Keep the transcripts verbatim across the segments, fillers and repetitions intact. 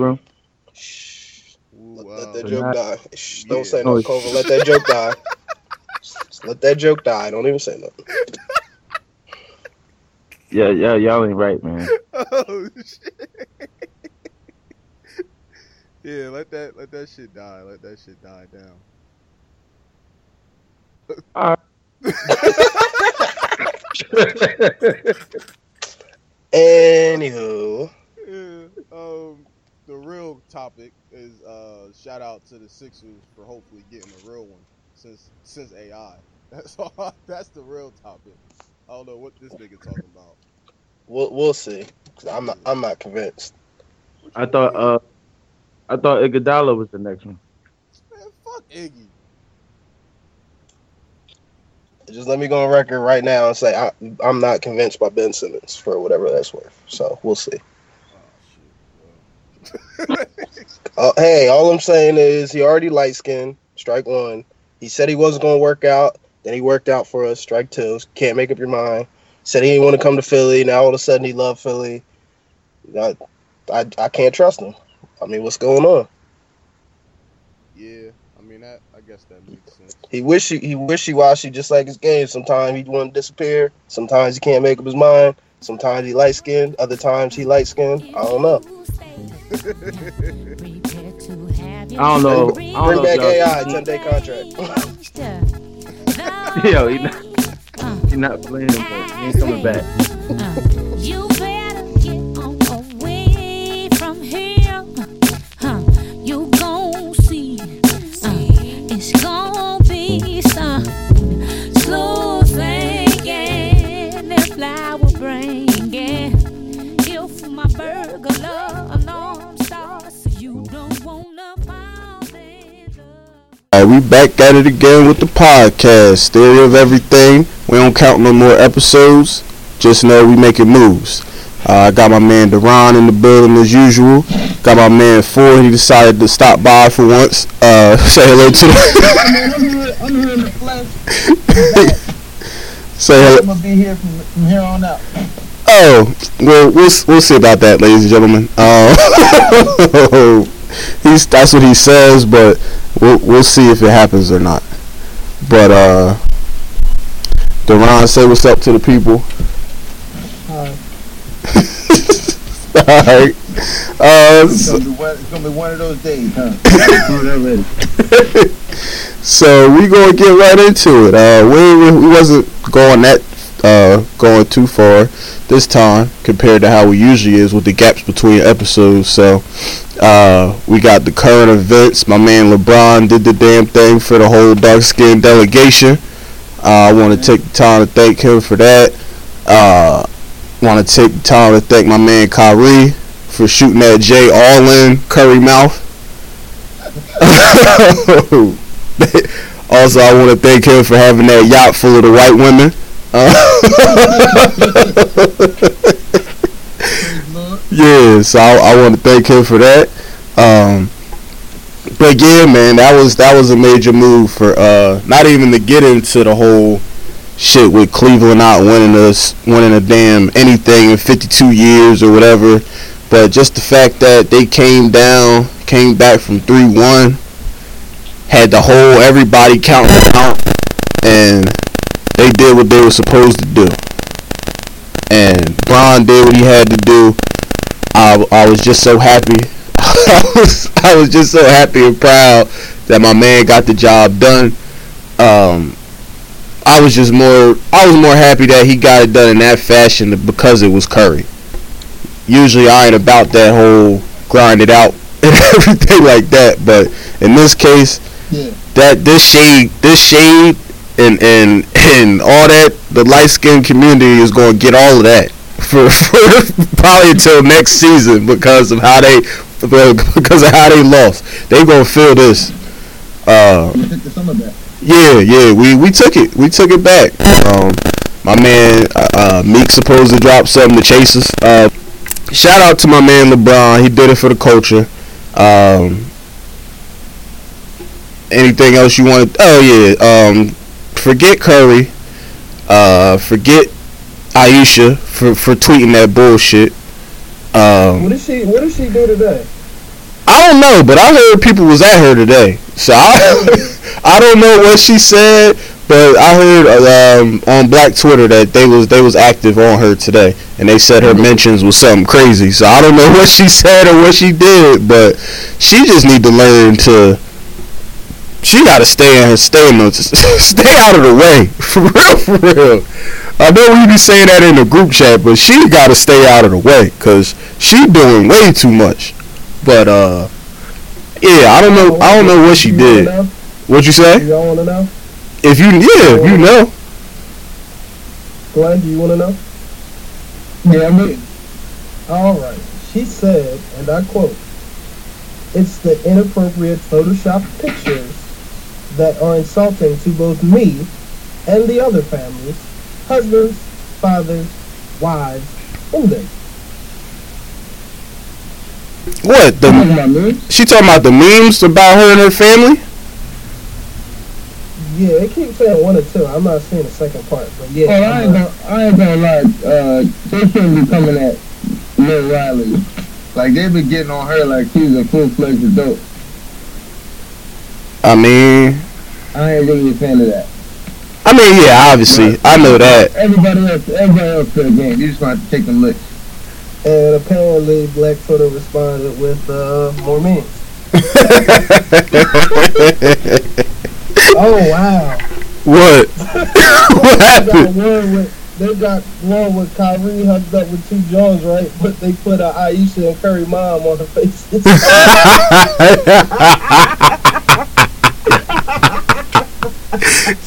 room. Shh. Let, wow. let that joke not, die. Shh, yeah. Don't say no, Koval. Let that joke die. Just let that joke die. Don't even say nothing. Yeah, yeah, y'all ain't right, man. Oh shit. Yeah, let that let that shit die. Let that shit die down. Uh. Anywho, yeah, um, the real topic is uh, shout out to the Sixers for hopefully getting a real one since since A I. That's all. That's the real topic. I don't know what this nigga talking about. We'll we'll see. I'm not I'm not convinced. I thought uh, I thought Iguodala was the next one. Man, fuck Iggy. Just let me go on record right now and say I, I'm not convinced by Ben Simmons for whatever that's worth. So we'll see. Oh, shit, uh, hey, all I'm saying is he already light skinned. Strike one. He said he wasn't going to work out. Then he worked out for us. Strike two. Can't make up your mind. Said he didn't want to come to Philly. Now all of a sudden he loved Philly. I, I, I can't trust him. I mean, what's going on? Yeah. I mean, that, I guess that makes sense. He wishy, he wishy-washy, just like his game. Sometimes he want to disappear. Sometimes he can't make up his mind. Sometimes he light-skinned. Other times he light-skinned. I don't know. I don't know. Bring, I don't bring know, back A I, ten-day contract. Yo, he not, he not playing him, but he ain't coming back. You better get on away from here. Huh? You gon' see. It's gonna be some slow singing, the flower bringing. If my burglar alarm starts, you don't wanna fall in love. All right, we back at it again with the podcast. Theory of everything. We don't count no more episodes. Just know we making moves. I uh, got my man Deron in the building as usual. Got my man Ford. He decided to stop by for once. Uh, say hello to the. I'm here in the flesh. Say hello. I'm gonna be here from, from here on out. Oh, well, we'll we'll see about that, ladies and gentlemen. Uh, he's that's what he says, but we'll we'll see if it happens or not. But uh, Deron, say what's up to the people. Hi. All right. Uh, it's gonna be one, it's gonna be one of those days, huh? So we gonna get right into it. Uh, we we wasn't going that uh, going too far this time compared to how we usually is with the gaps between episodes. So uh, we got the current events. My man LeBron did the damn thing for the whole dark skin delegation. Uh, I want to take the time to thank him for that. Uh, want to take the time to thank my man Kyrie for shooting that J all in Curry mouth. Also, I want to thank him for having that yacht full of the white women. Uh, yeah, so I, I want to thank him for that. Um, but yeah, man, that was that was a major move for uh, not even to get into the whole shit with Cleveland not winning us winning a damn anything in fifty-two years or whatever, but just the fact that they came down came back from three one, had the whole everybody counting out, and they did what they were supposed to do, and Bron did what he had to do. I, I was just so happy I, was, I was just so happy and proud that my man got the job done. um I was just more, I was more happy that he got it done in that fashion because it was Curry. Usually I ain't about that whole grind it out and everything like that, but in this case, yeah. that this shade, this shade, and and and all that, the light skinned community is going to get all of that for, for probably until next season because of how they, because of how they lost. They gonna feel this. Uh, you took some of that. Yeah, yeah, we, we took it. We took it back. Um, my man uh, Meek supposed to drop something to chase us. Uh, shout out to my man LeBron. He did it for the culture. Um, anything else you want? Oh yeah. Um, forget Curry. Uh, forget Ayesha for, for tweeting that bullshit. Um, what did she What did she do today? I don't know, but I heard people was at her today. So I, I don't know what she said, but I heard um, on Black Twitter that they was they was active on her today, and they said her mentions was something crazy. So I don't know what she said or what she did, but she just need to learn to. She gotta stay in her stay in the, stay out of the way, for real, for real. I know we be saying that in the group chat, but she gotta stay out of the way, cause she doing way too much. But uh, yeah, I don't know, I don't know what she did. What you say? You don't wanna know? If you, yeah, you know. Glenn, do you wanna know? Yeah, me. All right. She said, and I quote, "It's the inappropriate photoshopped pictures that are insulting to both me and the other families, husbands, fathers, wives, and them." What? The, mm-hmm. She talking about the memes about her and her family? Yeah, they keep saying one or two. I'm not seeing the second part, but yeah. Well, I ain't gonna, I ain't gonna lie. Uh, they shouldn't be coming at Lil Riley. Like, they been getting on her like she's a full-fledged adult. I mean... I ain't really a fan of that. I mean, yeah, obviously. Right. I know that. Everybody else, everybody else could have game. You just want to take them licks. And apparently, Black Twitter responded with, uh, more memes. Oh, wow. What? What happened? They got one with Kyrie hugged up with two jaws, right? But they put a Ayesha and Curry mom on her faces.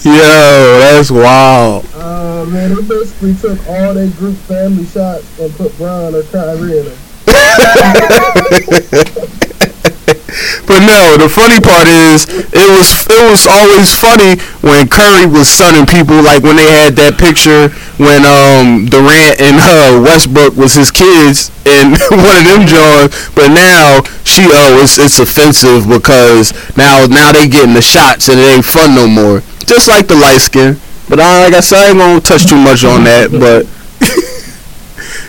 Yo, that's wild. Uh, man, they basically took all their group family shots and put Brown or Kyrie in them. But no, the funny part is it was it was always funny when Curry was sunning people, like when they had that picture when um, Durant and uh, Westbrook was his kids and one of them jaws. But now she oh it's it's offensive because now now they getting the shots and it ain't fun no more. Just like the light skin. But I like I said I ain't gonna touch too much on that. But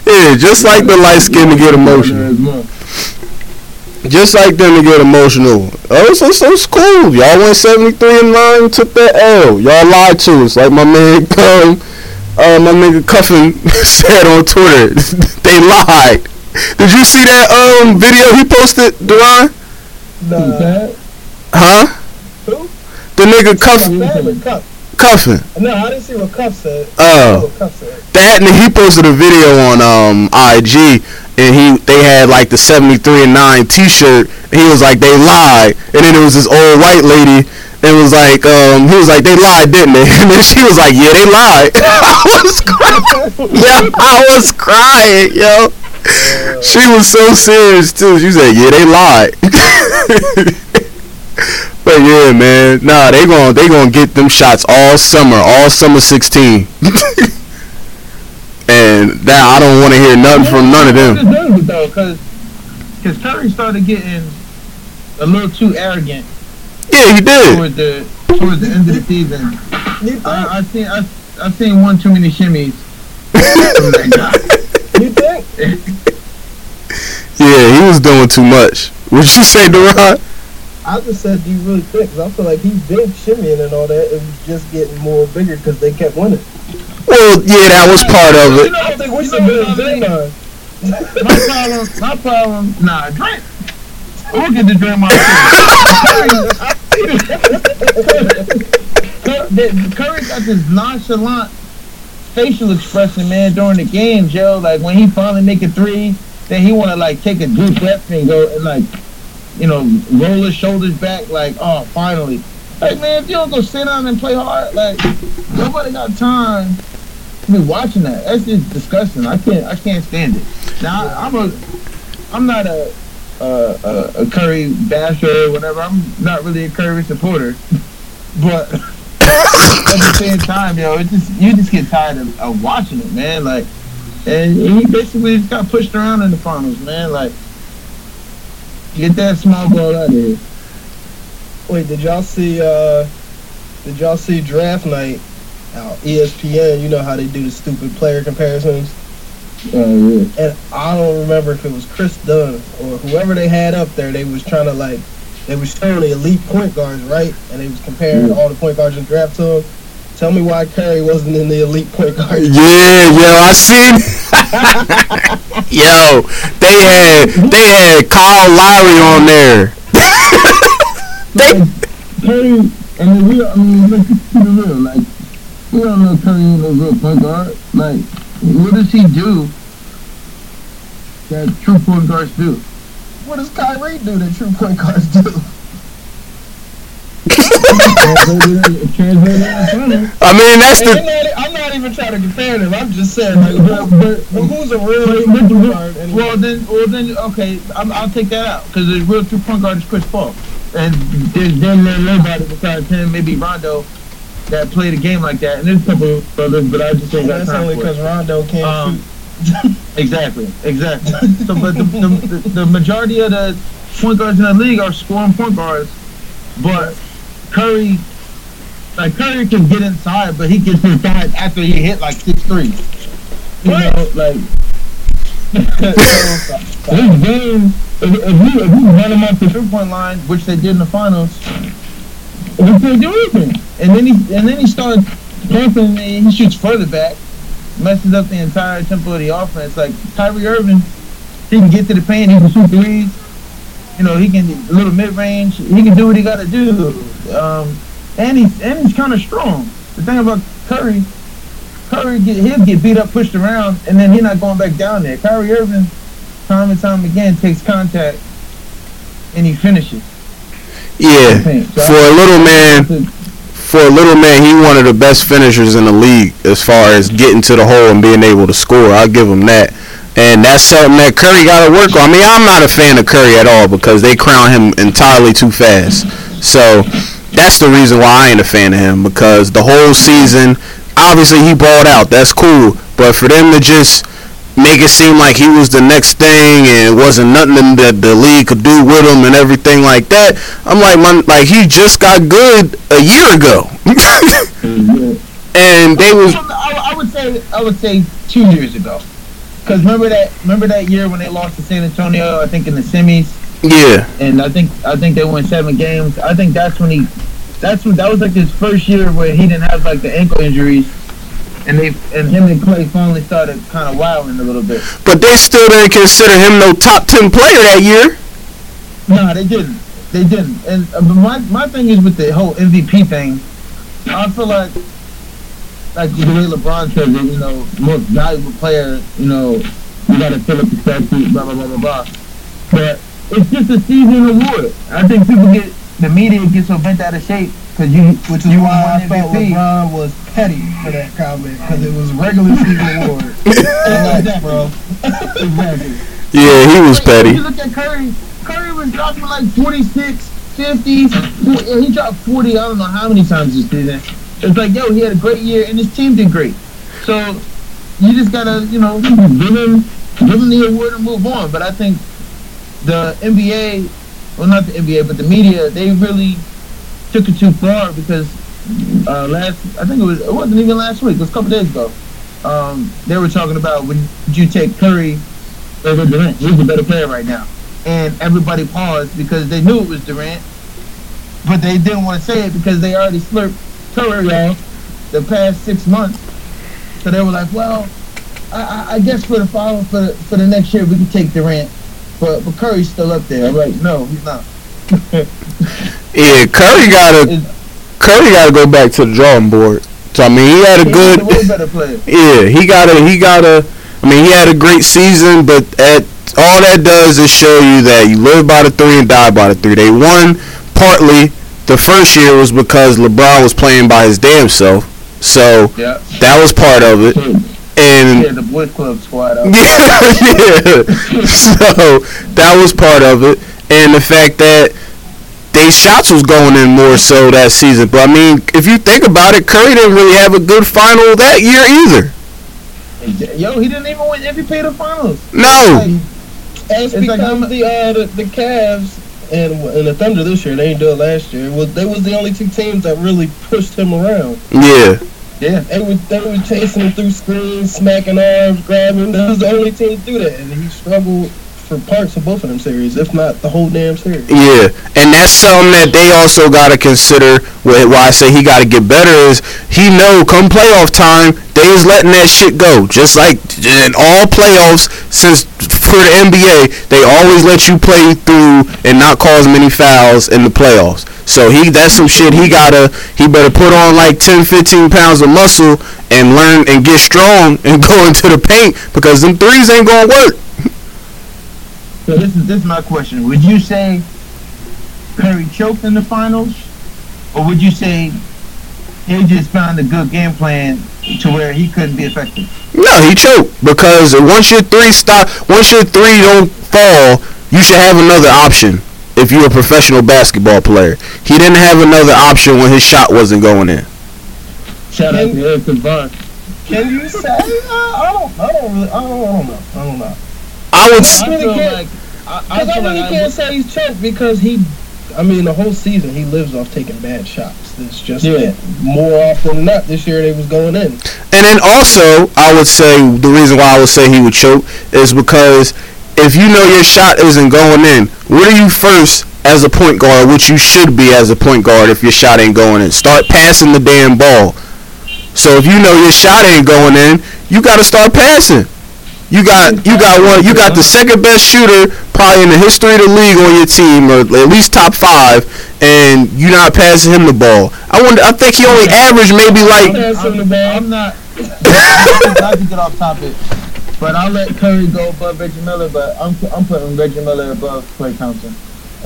yeah, just like the light skin to get emotional. Just like them to get emotional. Oh, it's, it's, it's cool. Y'all went seventy-three and nine, took that L. Y'all lied to us. Like my man, um, uh, my nigga Cuffin said on Twitter, they lied. Did you see that um video he posted, Deron? No. Huh? Who? The nigga Cuffin. Cuffin. No, I didn't see what Cuff said. Oh. Uh, that nigga, he posted a video on um I G. And he, they had like the seventy-three and nine T-shirt. And he was like, they lied. And then it was this old white lady. And was like, um, he was like, they lied, didn't they? And then she was like, yeah, they lied. I was crying. Yeah, I was crying, yo. She was so serious too. She said, yeah, they lied. But yeah, man, nah, they gonna they gonna get them shots all summer, all summer sixteen. And that I don't want to hear nothing from none of them. Because Curry started getting a little too arrogant. Yeah, he did. Toward the, toward the end of the season. I, I seen, I, I seen one too many shimmies. You think? Yeah, he was doing too much. Would you say, Deron? I just said, do you really think? Because I feel like he's big shimmying and all that. It was just getting more bigger because they kept winning. Well, yeah, that was part of it. You know, think we you know, my problem, my problem, nah, Drake. We'll get to Drake my Curry. Curry got this nonchalant facial expression, man, during the game, Joe. Like, when he finally make a three, then he want to, like, take a deep breath and go, and, like, you know, roll his shoulders back, like, oh, finally. Like, man, if you don't go sit down and play hard, like, nobody got time to be watching that. That's just disgusting. I can't, I can't stand it. Now, I, I'm a, I'm not a, uh, a, a Curry basher or whatever. I'm not really a Curry supporter. But at the same time, yo, it just you just get tired of, of watching it, man. Like, and he basically just got pushed around in the finals, man. Like, get that small ball out of here. Wait, did y'all see? Uh, did y'all see draft night? Now, E S P N, you know how they do the stupid player comparisons. Oh, really? And I don't remember if it was Chris Dunn or whoever they had up there. They was trying to like, they was showing the elite point guards, right? And they was comparing yeah. all the point guards in the draft to them. Tell me why Curry wasn't in the elite point guard. Yeah, yo, I seen. Yo, they had they had Kyle Lowry on there. They, Curry, I mean, we, I mean, let's be real. Like, we don't know Curry ain't no real point guard. Like, what does he do that true point guards do? What does Kyrie do that true point guards do? I mean, that's the. I'm not, I'm not even trying to compare them. I'm just saying, like, well, but, but who's a real point guard? Anyway? Well, then, well, then, okay, I'm, I'll take that out because the real true point guard is Chris Paul, and there's damn near nobody besides him, maybe Rondo, that played a game like that. And there's a couple of others, but I just think that's only because Rondo can't um, shoot. Exactly, exactly. So, but the, the the majority of the point guards in the league are scoring point guards, but. Curry, like Curry can get inside, but he gets inside after he hit like six threes. You what? know, like so, his game. If, if we if we run him off the three point line, which they did in the finals, we couldn't do anything. And then he and then he started jumping, and he shoots further back, messes up the entire tempo of the offense. Like Kyrie Irving, he can get to the paint, he can shoot threes. You know, he can a little mid range. He can do what he got to do. Um, and he's and he's kind of strong. The thing about Curry, Curry get, he'll get beat up, pushed around, and then he's not going back down there. Kyrie Irving, time and time again, takes contact and he finishes. Yeah, so for a little man, for a little man, he one of the best finishers in the league as far as getting to the hole and being able to score. I'll give him that. And that's something that Curry got to work on. I mean, I'm not a fan of Curry at all because they crown him entirely too fast. So that's the reason why I ain't a fan of him, because the whole season, obviously he balled out. That's cool. But for them to just make it seem like he was the next thing and it wasn't nothing that the league could do with him and everything like that, I'm like, my, like he just got good a year ago. And they was... I would say, I would say two years ago. Cause remember that, remember that year when they lost to San Antonio, I think in the semis. Yeah. And I think, I think they won seven games. I think that's when he, that's when that was like his first year where he didn't have like the ankle injuries, and they and him and Klay finally started kind of wilding a little bit. But they still didn't consider him no top ten player that year. No, they didn't. They didn't. And uh, my my thing is with the whole M V P thing, I feel like. Like the way LeBron says it, you know, most valuable player, you know, you gotta fill up the stat sheet, blah, blah, blah, blah, blah. But it's just a season award. I think people get, the media gets so bent out of shape, cause you, which is why I thought LeBron was petty for that comment, cause it was regular season award. Exactly, bro. Exactly. Yeah, he was petty. If you look at Curry, Curry was dropping like forty-six, fifty, and he dropped forty, I don't know how many times this season. It's like, yo, he had a great year, and his team did great. So you just gotta, you know, give him, give him the award and move on. But I think the N B A, well, not the N B A, but the media, they really took it too far because uh, last, I think it was, it wasn't even last week. It was a couple days ago. Um, they were talking about, would you take Curry over Durant? Who's the better player right now? And everybody paused because they knew it was Durant, but they didn't want to say it because they already slurped Curry the past six months, so they were like, "Well, I, I, I guess for the follow for the, for the next year we can take Durant, but but Curry's still up there." I'm like, "No, he's not." Yeah, Curry gotta it's, Curry gotta go back to the drawing board. So I mean, he had a he good, a way better player. Yeah, he gotta he gotta. I mean, he had a great season, but at all that does is show you that you live by the three and die by the three. They won partly. The first year was because LeBron was playing by his damn self, so yeah. That was part of it. And yeah, the Boys Club squad. Out. Yeah, yeah. So that was part of it, and the fact that they shots was going in more so that season. But I mean, if you think about it, Curry didn't really have a good final that year either. Yo, he didn't even win M V P of the finals. No, it's like, it's because like the uh, the, the Cavs. And, and the Thunder this year, they didn't do it last year. Well, they was the only two teams that really pushed him around. Yeah. Yeah, they were, they were chasing him through screens, smacking arms, grabbing him. That was the only team to do that, and he struggled for parts of both of them series, if not the whole damn series. Yeah, and that's something that they also got to consider. Why I say he got to get better is he know come playoff time, they is letting that shit go. Just like in all playoffs since for the N B A, they always let you play through and not cause many fouls in the playoffs. So he that's some shit he gotta he better put on like ten, fifteen pounds of muscle and learn and get strong and go into the paint because them threes ain't gonna work. So this is this is my question. Would you say Curry choked in the finals? Or would you say he just found a good game plan to where he couldn't be effective? No, he choked because once your three stop once your three don't fall, you should have another option. If you're a professional basketball player, he didn't have another option when his shot wasn't going in. Shout out to Eric Devon. Can you say? Uh, I don't. I don't really. I don't, I don't know. I don't know. I would. I really can't. Because I, I, I really like can't I say he's choked because he. I mean, the whole season he lives off taking bad shots. It's just yeah. that more often than not this year they was going in. And then also, I would say the reason why I would say he would choke is because if you know your shot isn't going in, what are you first as a point guard, which you should be as a point guard if your shot ain't going in? Start passing the damn ball. So if you know your shot ain't going in, you got to start passing. You got you got one. You got the second best shooter probably in the history of the league on your team, or at least top five, and you're not passing him the ball. I wonder. I think he only averaged maybe like. I'm, I'm not. I can get off topic. But I'll let Curry go above Reggie Miller, but I'm I'm putting Reggie Miller above Klay Thompson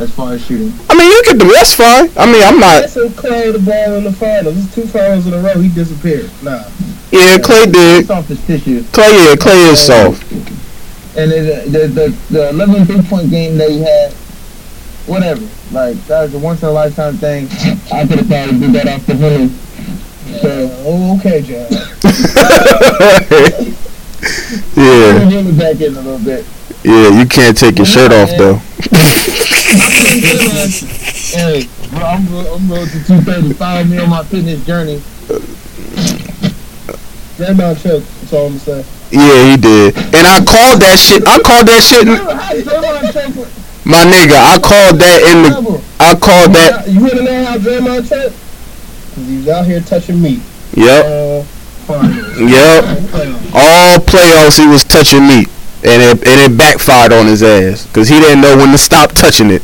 as far as shooting. I mean, you could do that's fine. I mean, I'm not. That's Klay the ball in the finals. It's two finals in a row. He disappeared. Nah. Yeah, Klay did. He's soft as tissue. Klay, yeah, Klay is soft. And it, the the the eleven three point game that he had, whatever. Like that was a once in a lifetime thing. I could have probably did that off the hoop. So oh, okay, John. Yeah. Back in a little bit. Yeah, you can't take your shirt off though. Hey, bro, I'm I'm going to two thirty. Follow me on my fitness journey. That about choke. That's all I'm saying. Yeah, he did, and I called that shit. I called that shit. My nigga, I called that in the. I called that. You wanna know how Draymond choked? Cause he was out here touching meat. Yep. Uh, Yep. All playoffs he was touching meat, and it and it backfired on his ass because he didn't know when to stop touching it.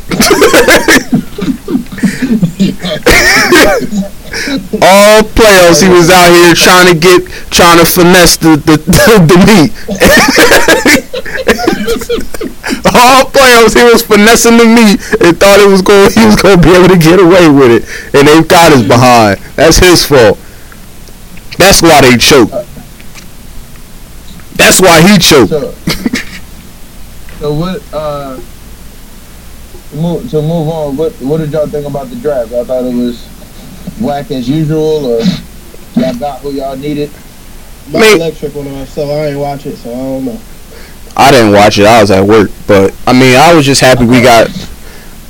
All playoffs he was out here trying to get trying to finesse the the, the, the meat. All playoffs he was finessing the meat and thought it was going he was going to be able to get away with it, and they got his behind. That's his fault. That's why they choke. That's why he choked. So, so what? Uh, to move, to move on. What? What did y'all think about the draft? I thought it was whack as usual, or y'all got who y'all needed. My Man. electric went on, so I ain't watch it, so I don't know. I didn't watch it. I was at work, but I mean, I was just happy we got.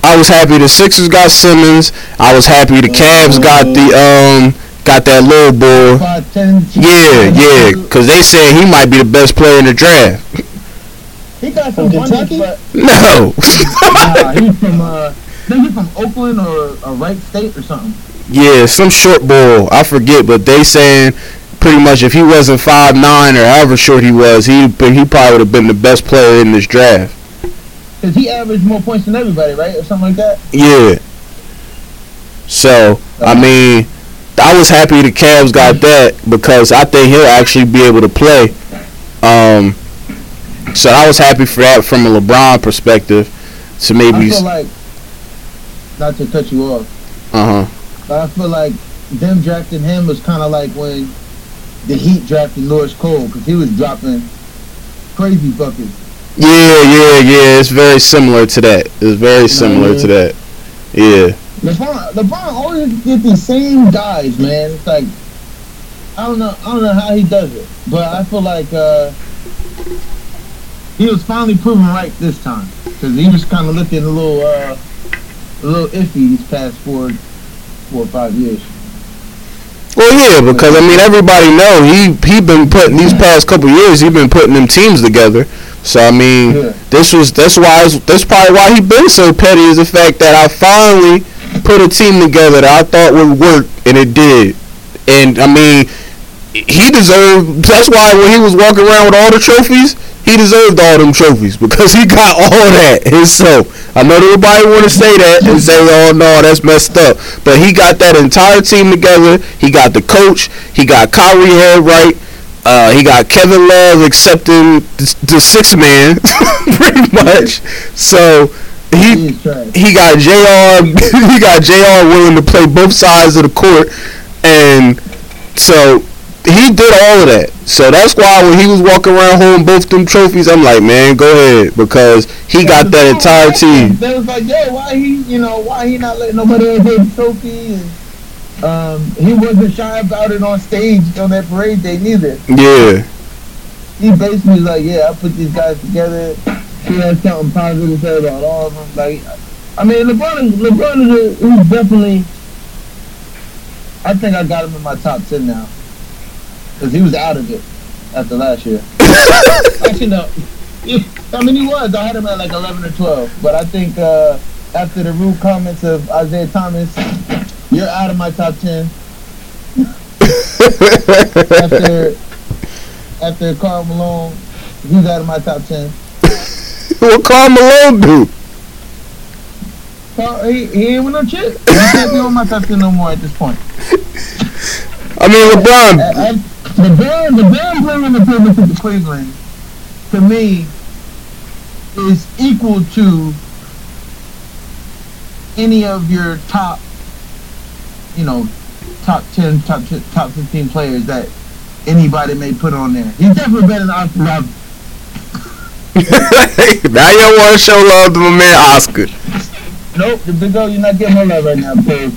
I was happy the Sixers got Simmons. I was happy the Cavs um, got the um. Got that little boy. Yeah, yeah, because they said he might be the best player in the draft. He got from Kentucky? No. Nah, he's from, uh, he's from Oakland or uh, Wright State or something. Yeah, some short boy. I forget, but they saying pretty much if he wasn't five nine or however short he was, he, he probably would have been the best player in this draft. Because he averaged more points than everybody, right? Or something like that? Yeah. So, I mean... I was happy the Cavs got that because I think he'll actually be able to play. Um, so I was happy for that from a LeBron perspective. So maybe I feel like, not to cut you off. Uh huh. But I feel like them drafting him was kind of like when the Heat drafted Norris Cole because he was dropping crazy buckets. Yeah, yeah, yeah. It's very similar to that. It's very similar you know, to that. Yeah. LeBron, LeBron always gets the same guys, man. It's like I don't know, I don't know how he does it, but I feel like uh, he was finally proven right this time because he was kind of looking a little, uh, a little iffy these past four, four or five years. Well, yeah, because I mean everybody know he he been putting these past couple years he been putting them teams together. So I mean, yeah. this was that's why that's probably why he been so petty is the fact that I finally put a team together that I thought would work and it did. And I mean, he deserved. That's why when he was walking around with all the trophies, he deserved all them trophies because he got all that. And so I know everybody want to say that and say, "Oh no, that's messed up." But he got that entire team together. He got the coach. He got Kyrie head right. Uh, he got Kevin Love accepting the, the six man, pretty much. So he he got J R he got J R willing to play both sides of the court, and so. He did all of that. So that's why when he was walking around holding both them trophies, I'm like, man, go ahead. Because he got that entire team. They was like, yeah, why he, you know, why he not letting nobody else hold the trophy? And, um, he wasn't shy about it on stage on that parade day neither. Yeah. He basically was like, yeah, I put these guys together. He had something positive to say about all of them. Like, I mean, LeBron, LeBron is a, he's definitely, I think I got him in my top ten now. Because he was out of it after last year. Actually, no. I mean, he was. I had him at like eleven or twelve. But I think uh, after the rude comments of Isiah Thomas, you're out of my top ten. after after Karl Malone, he's out of my top ten. What Karl Malone do? Carl, he, he ain't with no chip. He can't be on my top ten no more at this point. I mean, LeBron. I, I, I, LeBron, LeBron bringing the pivot to Cleveland, to me, is equal to any of your top, you know, top ten, top top fifteen players that anybody may put on there. He's definitely better than Oscar Robertson. Now you don't want to show love to my man Oscar. Nope, the big O, you're not getting no love right now, babe.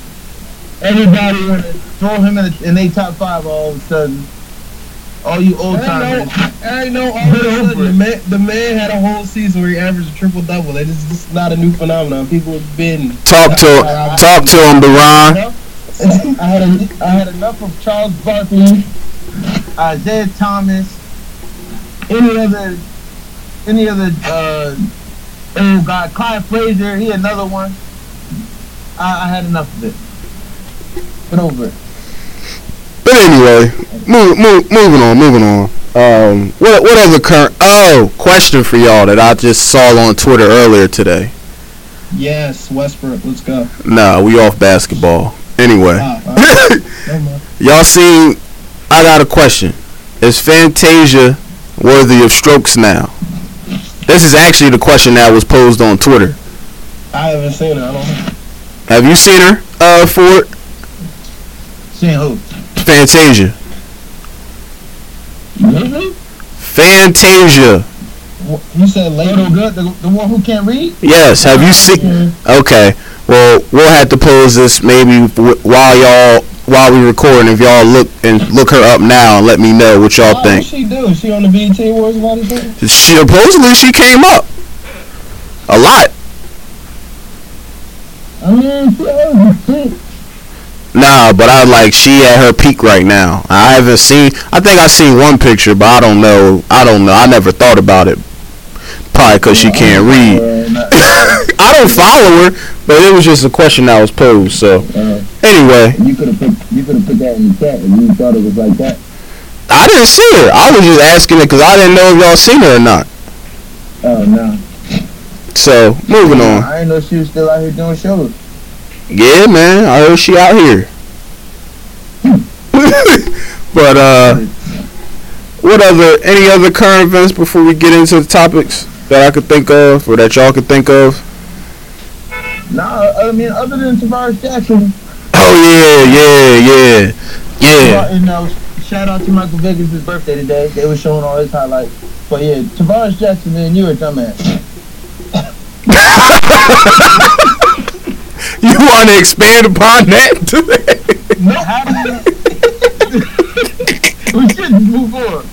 Everybody want to throw him in, a, in their top five all of a sudden. All you old timers. I know all of a sudden the man, the man had a whole season where he averaged a triple double. That is just not a new phenomenon. People have been talk to I, I, talk I, to him, Deron. I had a, I had enough of Charles Barkley, Isiah Thomas, any other any other uh oh god, Clyde Frazier. He another one. I, I had enough of it. But over. But anyway, move, move, moving on, moving on. Um, what what other current? Oh, question for y'all that I just saw on Twitter earlier today. Yes, Westbrook, let's go. Nah, we off basketball. Anyway, ah, right. Y'all seen? I got a question. Is Fantasia worthy of strokes now? This is actually the question that was posed on Twitter. I haven't seen her. I don't know. Have you seen her, uh, Ford? Seen who? Fantasia. Mm-hmm. Fantasia. You said Lena, the, the one who can't read? Yes. Have you seen? Mm-hmm. Okay. Well, we'll have to pose this maybe while y'all while we recording. If y'all look and look her up now and let me know what y'all Why think. What she do? She on the B E T Awards about anything? She supposedly she came up a lot. I mean, she was Nah, but I like she at her peak right now. I haven't seen. I think I seen one picture, but I don't know. I don't know. I never thought about it. Probably because she can't read. I don't follow her, but it was just a question that was posed. So anyway, you could have put you could have put that in the chat, and you thought it was like that. I didn't see her. I was just asking it because I didn't know if y'all seen her or not. Oh no. So moving on. I didn't know she was still out here doing shows. Yeah, man. I heard she out here. But, uh, what other, any other current events before we get into the topics that I could think of or that y'all could think of? Nah, I mean, other than Tarvaris Jackson. Oh, yeah, yeah, yeah, yeah. And, uh, shout out to Michael Vick's birthday today. They were showing all his highlights. But, yeah, Tarvaris Jackson, man, you a dumbass. You want to expand upon that today? No, how do you... We shouldn't move on.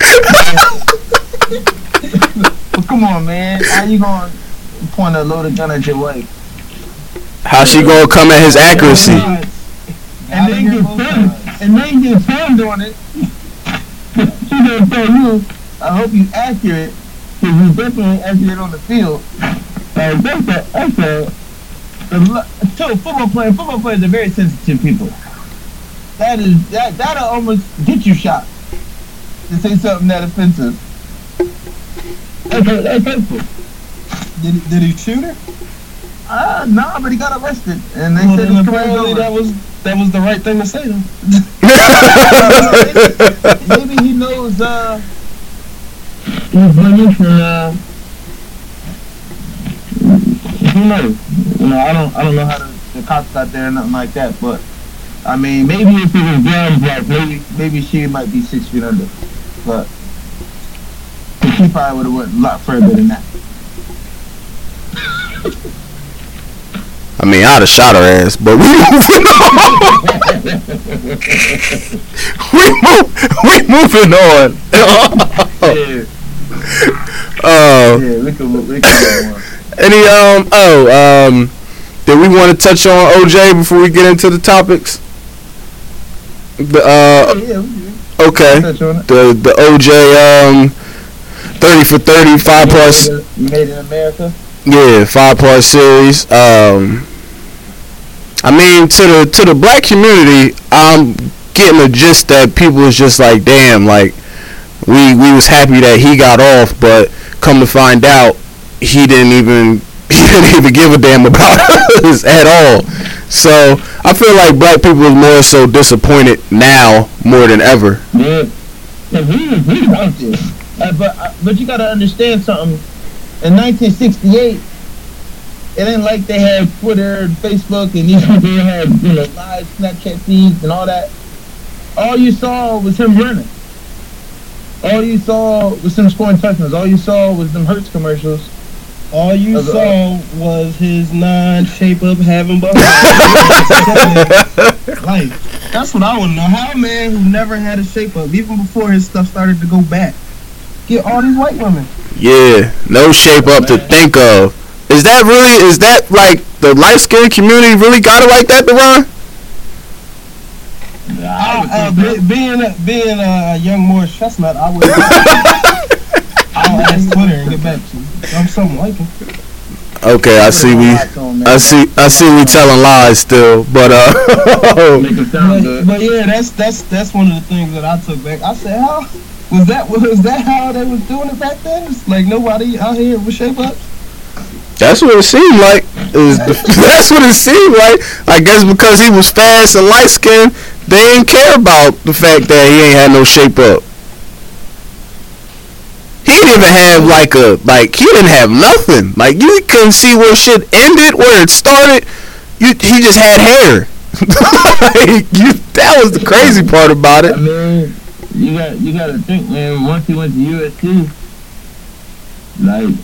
Well, come on, man. How you going to point a loaded gun at your wife? How she going to come at his accuracy? And then get finished. and now you get slammed on it. She gonna tell you, I hope you accurate, because you definitely accurate on the field. And that's a, that's a, a so football players, football players are very sensitive people. That is that that'll almost get you shot to say something that offensive. That's, that's helpful. Did he, did he shoot her? Uh, no, nah, but he got arrested, and they well, said his career was over. That was that was the right thing to say, though. Maybe, maybe he knows. Uh, he's blaming for. Uh, who knows? You know, I don't. I don't know how to, the cops got there or nothing like that. But I mean, maybe if it was Brown's wife, maybe maybe she might be six feet under, but she probably would have went a lot further than that. I mean, I'd have shot her ass, but we moving on. we move, we moving on. yeah. Oh. Yeah, we can, we can go on. Any um oh um did we want to touch on O J before we get into the topics? The uh yeah, yeah, okay the the O J um thirty for thirty five plus made in America. Yeah, five part series. Um, I mean to the to the black community, I'm getting the gist that people is just like, damn, like we we was happy that he got off, but come to find out. He didn't even he didn't even give a damn about us at all. So I feel like black people are more so disappointed now more than ever. Yeah, yeah we we about this, uh, but uh, but you gotta understand something. In nineteen sixty-eight, it ain't like they had Twitter and Facebook and even they had you know live Snapchat feeds and all that. All you saw was him running. All you saw was him scoring touchdowns. All you saw was them Hertz commercials. All you was, saw uh, was his non-shape up having butt. Like, that's what I want to know. How a man who never had a shape up, even before his stuff started to go back, get all these white women? Yeah, no shape up oh, to think of. Is that really, is that like the light-skinned community really got it like that, Deron? Nah, I, I, uh, be, being a, being a young Morris Chestnut, I would... I'll ask Twitter and get back to you. I'm something like him. Okay, I see we, I see, I see we telling lies still, but uh. but, but yeah, that's that's that's one of the things that I took back. I said, how was that? Was that how they was doing it back then? It's like nobody out here with shape ups. That's what it seemed like. It was, that's what it seemed like. I guess because he was fast and light skinned, they didn't care about the fact that he ain't had no shape up. He didn't even have like a like he didn't have nothing. Like you couldn't see where shit ended, where it started. You he just had hair. Like, you, that was the crazy part about it. I mean, you got you got to think, man. Once he went to U S C, like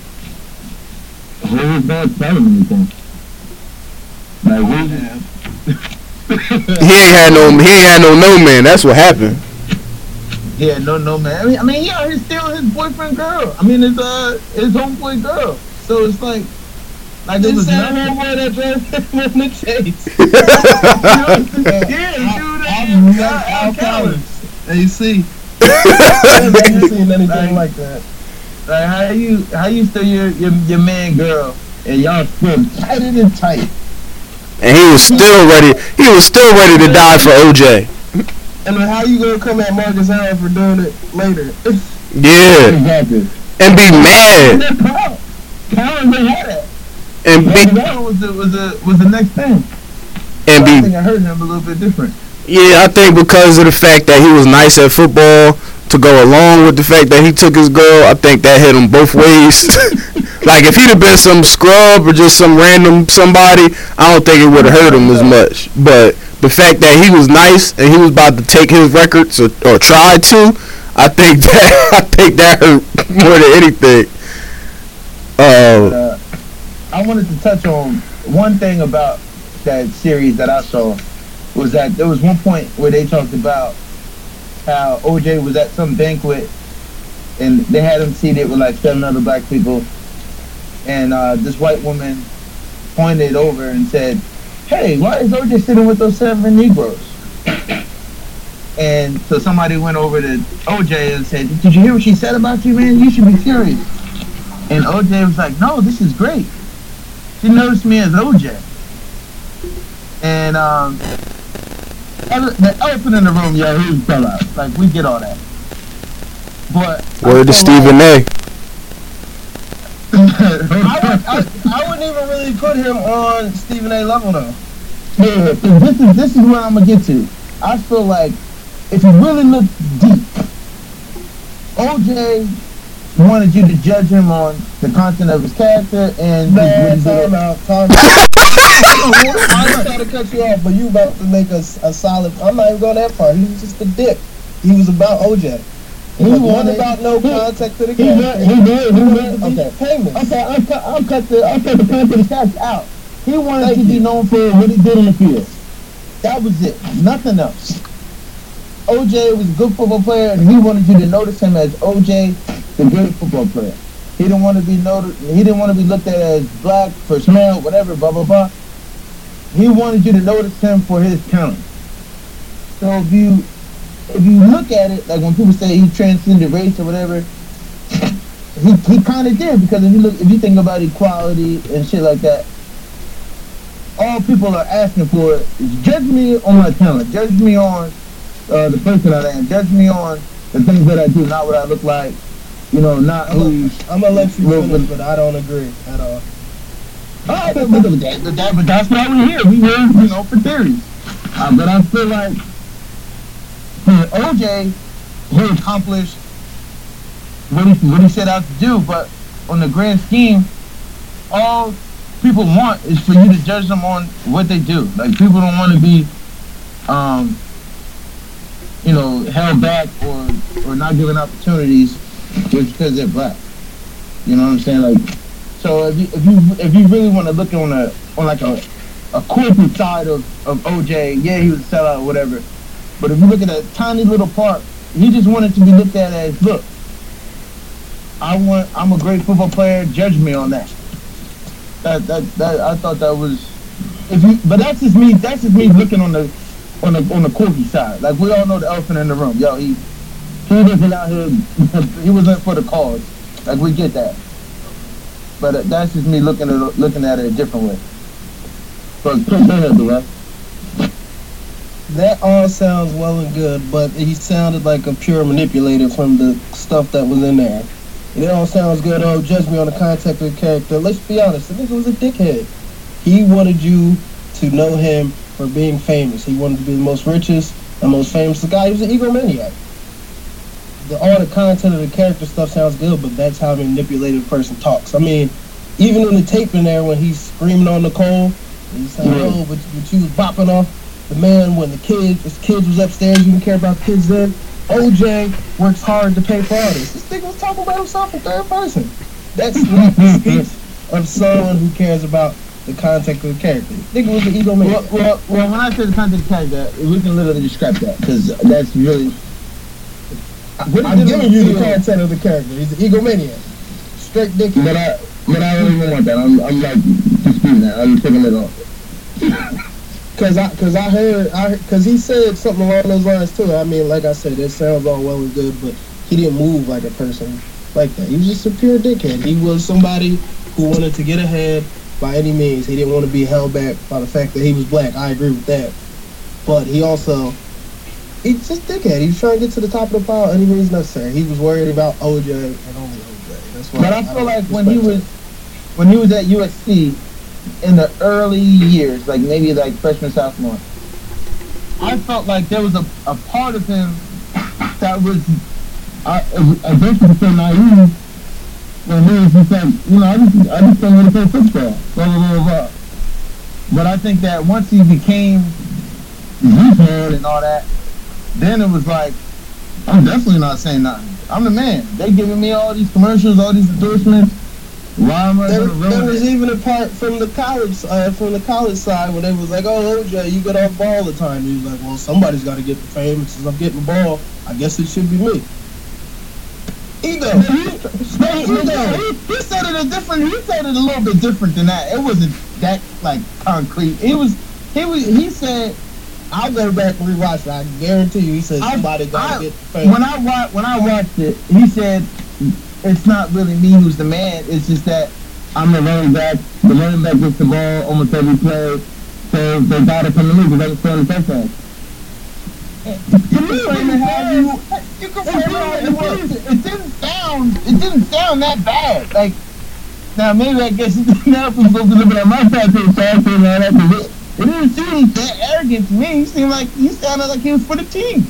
who was that telling anything? Like we have. he ain't had no he ain't had no no man. That's what happened. Yeah, no, no, man. I mean, I mean, he already still his boyfriend girl. I mean, his uh, his homeboy girl. So it's like, like this is not homeboy that dressed him in the chase. Yeah, dude, that Al Cowlings. You see, I've never seen anything like, like that. Like how you, how you still your your, your man girl and y'all swim tighter and tight. And he was still ready. He was still ready to die for O J. I mean, how you gonna come at Marcus Allen for doing it later? Yeah. Exactly. And be mad. Cowlings didn't have that. And be mad was the was the was the next thing. And so be. I think I heard him a little bit different. Yeah, I think because of the fact that he was nice at football, to go along with the fact that he took his girl, I think that hit him both ways. Like if he'd have been some scrub or just some random somebody, I don't think it would have hurt him as much. But the fact that he was nice and he was about to take his records or, or try to, I think that I think that hurt more than anything. Uh, uh, I wanted to touch on one thing about that series that I saw was that there was one point where they talked about how O J was at some banquet and they had him seated with like seven other black people, and uh, this white woman pointed over and said, "Hey, why is O J sitting with those seven Negroes?" And so somebody went over to O J and said, "Did you hear what she said about you, man? You should be furious." And O J was like, "No, this is great. She noticed me as O J." And um, the elephant in the room, yeah, he was sellouts. Like, we get all that. But word to Stephen A. I, would, I, I wouldn't even really put him on Stephen A level, though. Yeah, this is this is where I'm gonna get to. I feel like if you really look deep, O J wanted you to judge him on the content of his character and man, time out, time out. I'm trying to cut you off, but you about to make a, a solid. I'm not even going that far. He was just a dick. He was about O J. He wasn't about no contact to the game. He, he did. He did. Okay. Famous. Okay. I'll cut. I'll cut the. I'll cut the content of shots out. He wanted Thank to you. be known for what he did in the field. That was it. Nothing else. O J was a good football player, and he wanted you to notice him as O J, the great football player. He didn't want to be noticed. He didn't want to be looked at as black, first male, whatever, blah blah blah. He wanted you to notice him for his talent. So if you if you look at it, like when people say he transcended race or whatever, he he kind of did, because if you look, if you think about equality and shit like that, all people are asking for is judge me on my talent, judge me on uh, the person I am, judge me on the things that I do, not what I look like. You know, not I'm who's... A, I'm going to let you finish, with, but I don't agree at all. Oh, but, but, that, but, that, but that's why we're here. We're here, you know, for theories. Uh, but I feel like for O J, he accomplished what he, what he set out to do, but on the grand scheme, all people want is for you to judge them on what they do. Like, people don't want to be, um, you know, held back or, or not given opportunities just because they're black. You know what I'm saying? Like, so if you if you if you really want to look on a on like a a corporate side of, of O J, yeah, he was a sellout or whatever. But if you look at a tiny little part, he just wanted to be looked at as, look, I want I'm a great football player, judge me on that. That that, that I thought that was if you but that's just me that's just me looking on the on the on the corporate side. Like, we all know the elephant in the room. Yo, he He wasn't out here, he wasn't for the cause. Like, we get that. But uh, that's just me looking at, looking at it a different way. But go ahead, Durant. That all sounds well and good, but he sounded like a pure manipulator from the stuff that was in there. And it all sounds good. Oh, judge me on the context of the character. Let's be honest, the nigga was a dickhead. He wanted you to know him for being famous. He wanted to be the most richest, the most famous guy. He was an egomaniac. The, all the content of the character stuff sounds good, but that's how a manipulative person talks. I mean, even in the tape in there when he's screaming on Nicole, and he's like, oh, but, but you was bopping off the man when the kids, his kids was upstairs, you didn't care about kids then. O J works hard to pay for all this. This nigga was talking about himself in third person. That's not the speech of someone who cares about the content of the character. This nigga was an ego man. Well, well, well, when I say the content of the character, we can literally describe that, because that's really... What I'm giving you the content of the character. He's an egomaniac. Straight dick. But I, but I don't even want that. I'm, I'm like, disputing that. I'm taking it off. Cause I, cause I heard, I, cause he said something along those lines too. I mean, like I said, it sounds all well and good, but he didn't move like a person like that. He was just a pure dickhead. He was somebody who wanted to get ahead by any means. He didn't want to be held back by the fact that he was black. I agree with that. But he also... He's just dickhead. He's trying to get to the top of the pile any means necessary. He was worried about O J and only O J. That's why. But I, I feel like when he was, when he was at U S C in the early years, like maybe like freshman, sophomore, I felt like there was a, a part of him that was, I eventually so naive when he was just like, you know, I just I just don't want to play football, blah blah blah blah. But I think that once he became Z-Head and all that, then it was like, I'm definitely not saying nothing. I'm the man. They giving me all these commercials, all these endorsements. Why am I there, there was it? Even a part from the college, uh, from the college side, where they was like, "Oh, O J, you get off ball all the time." And he was like, "Well, somebody's got to get the fame. Since I'm getting the ball, I guess it should be me." Ego. He said it a different. He said it a little bit different than that. It wasn't that like concrete. It was. He was. He said. I'll go back and rewatch it. I guarantee you, he said somebody got to get the first. When I watched, when I watched it, he said it's not really me who's the man. It's just that I'm the running back. The running back gets the ball almost every play, so they got it from the league. They scoring the touchdown. To me, you, you can frame it how you want. It didn't sound. It didn't sound that bad. Like now, maybe I guess now if I'm supposed to look at my side to the side and all that. But it, it didn't seem that arrogant to me. He seemed like he sounded like he was for the team.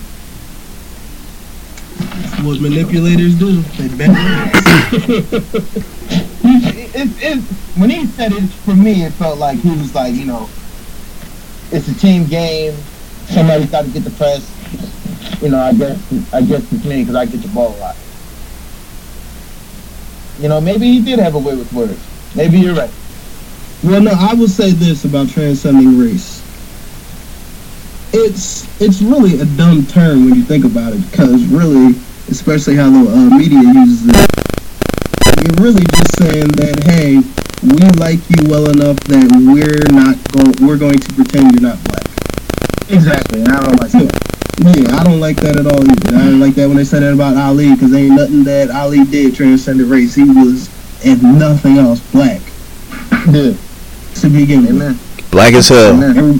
That's what manipulators do. They bet. it, it, it, when he said it for me, it felt like he was like, you know, it's a team game. Somebody's got to get the press. You know, I guess I guess it's me because I get the ball a lot. You know, maybe he did have a way with words. Maybe you're right. Well, no, I will say this about transcending race. It's it's really a dumb term when you think about it, because really, especially how the uh, media uses it, you're really just saying that, hey, we like you well enough that we're not go- we're going to pretend you're not black. Exactly, and I don't like that. Yeah, I don't like that at all either. I didn't like that when they said that about Ali, because ain't nothing that Ali did transcended race. He was, if nothing else, black. Yeah. To begin with. Black as hell. Amen.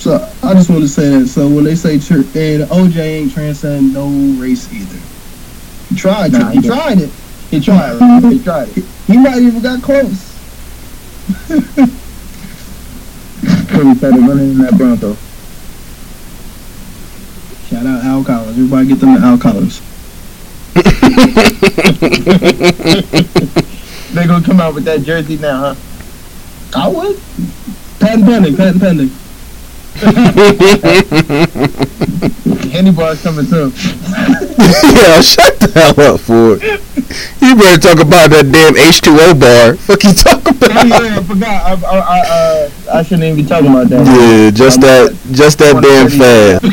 So, I just want to say that. So, when they say church, and O J ain't transcend no race either. He tried nah, to. He tried it. He tried it. He tried it. He might even got close. Curry started running in that Bronco. Shout out Al Cowlings. Everybody get them to Al Cowlings. They're going to come out with that jersey now, huh? I would. Patent pending, patent pending. Candy bar's coming too. Yeah, shut the hell up, Ford. You better talk about that damn H two O bar. Fuck you talk about. Oh, yeah, I forgot. I, I, I, uh, I shouldn't even be talking about that. Yeah, just um, that, just that damn fad.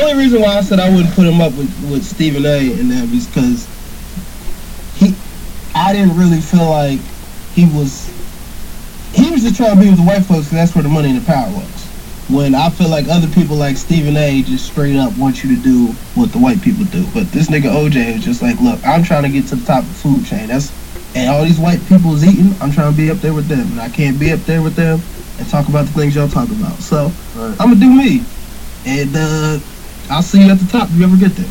Only reason why I said I wouldn't put him up with, with Stephen A. and that was because he, I didn't really feel like he was. He was just trying to be with the white folks, and that's where the money and the power was. When I feel like other people like Stephen A. just straight up want you to do what the white people do. But this nigga O J is just like, look, I'm trying to get to the top of the food chain. That's and all these white people is eating, I'm trying to be up there with them. And I can't be up there with them and talk about the things y'all talk about. So, right. I'm going to do me. And uh, I'll see you at the top if you ever get there.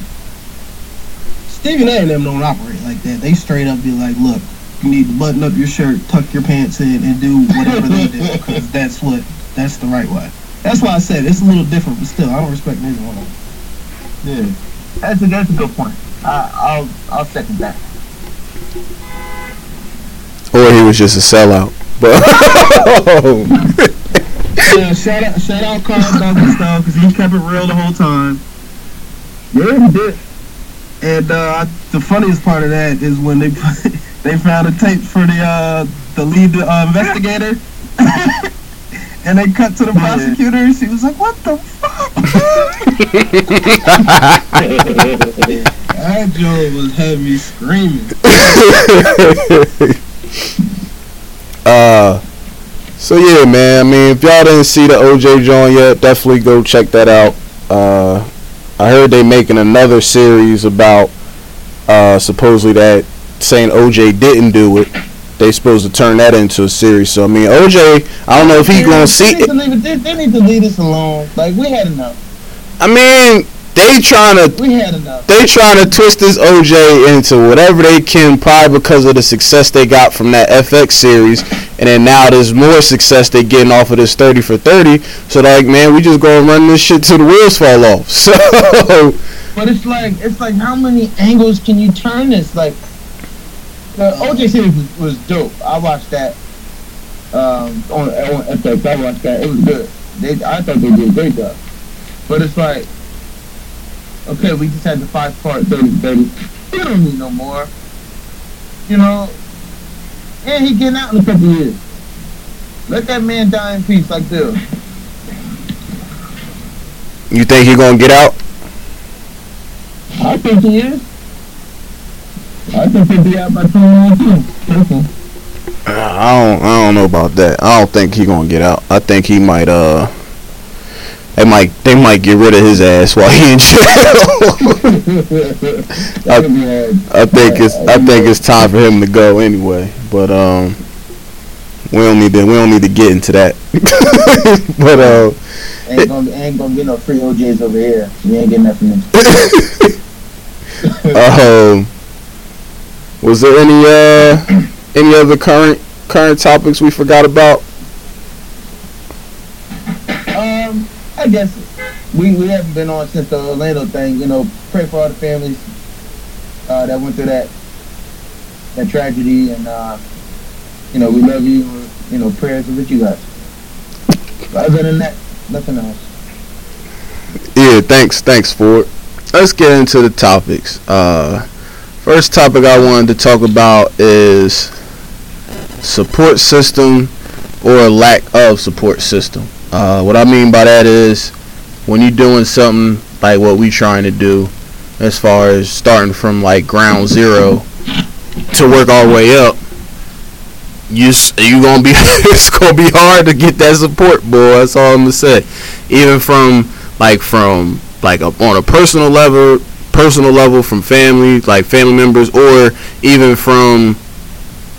Stephen A. and them don't operate like that. They straight up be like, look, you need to button up your shirt, tuck your pants in, and do whatever they do, because that's what, that's the right way. That's why I said it's a little different, but still, I don't respect neither one of them. Yeah, that's a, that's a good point. I, I'll I'll second that. Or he was just a sellout, but yeah, shout out, shout out, Carl Douglas, because he kept it real the whole time. Yeah, he did. And uh, the funniest part of that is when they they found a tape for the uh, the lead uh, investigator. And they cut to the prosecutor, and she was like, what the fuck? That joke was having me screaming. uh, so, yeah, man. I mean, if y'all didn't see the O J joint yet, definitely go check that out. Uh, I heard they making another series about uh, supposedly that saying O J didn't do it. They supposed to turn that into a series. So, I mean, O J, I don't know if he yeah, gonna see it. They, they need to leave us alone. Like, we had enough. I mean, they trying to we had enough. They trying to twist this O J into whatever they can, probably because of the success they got from that F X series. And then now there's more success they're getting off of this thirty for thirty. So, like, man, we just gonna run this shit till the wheels fall off. So, but it's like, it's like, how many angles can you turn this? Like, the O J series was, was dope. I watched that um, on, on F X. I watched that. It was good. They, I thought they did a great job. But it's like, okay, we just had the five-part thirty-thirty. We don't need no more. You know? And he getting out in a couple years. Let that man die in peace like this. You think he gonna get out? I think he is. I think he'll be out by twenty-one too. I don't I don't know about that. I don't think he gonna get out. I think he might uh they might they might get rid of his ass while he in jail. I, I think it's I think it's time for him to go anyway. But um we don't need to we don't need to get into that. But uh ain't gonna ain't gonna get no free O Js over here. We ain't getting that from him. Um was there any uh Any other current current topics we forgot about? Um, I guess we, we haven't been on since the Orlando thing. You know, pray for all the families uh, that went through that that tragedy, and uh, you know, we love you. You know, prayers with you guys. But other than that, nothing else. Yeah, thanks, thanks Ford. Let's get into the topics. Uh, first topic I wanted to talk about is support system or lack of support system. Uh, what I mean by that is when you're doing something like what we trying to do, as far as starting from like ground zero to work our way up, you you gonna be it's gonna be hard to get that support, boy. That's all I'm gonna say. Even from like from like a, on a personal level, personal level from family, like family members, or even from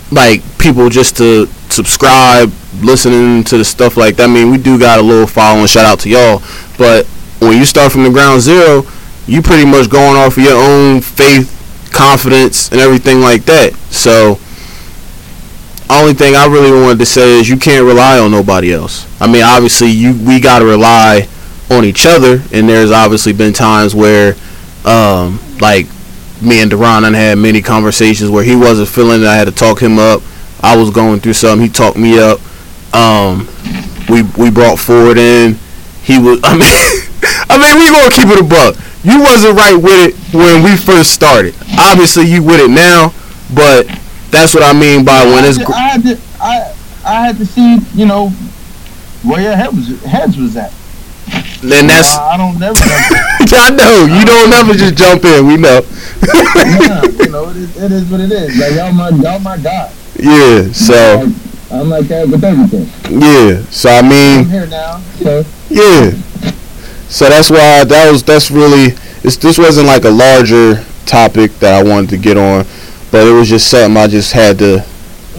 like people just to subscribe, listening to the stuff like that. I mean, we do got a little following, shout out to y'all, but when you start from the ground zero, you pretty much going off of your own faith, confidence, and everything like that. So only thing I really wanted to say is you can't rely on nobody else. I mean, obviously you we gotta rely on each other, and there's obviously been times where um like me and Deron done had many conversations where he wasn't feeling it. I had to talk him up. I was going through something. He talked me up. Um, we we brought Ford in. He was. I mean, I mean, we gonna keep it a buck. You wasn't right with it when we first started. Obviously, you with it now, but that's what I mean by when I it's. To, gr- I had to. I I had to see, you know, where your head was heads was at. Then that's. Uh, I don't never. I know you don't never just jump in. We know. Yeah, you know it is, it is what it is. Like y'all my y'all my God. Yeah. So. Like, I'm like that with everything. Yeah. So I mean. I'm here now. So. Yeah. So that's why that was that's really it's this wasn't like a larger topic that I wanted to get on, but it was just something I just had to.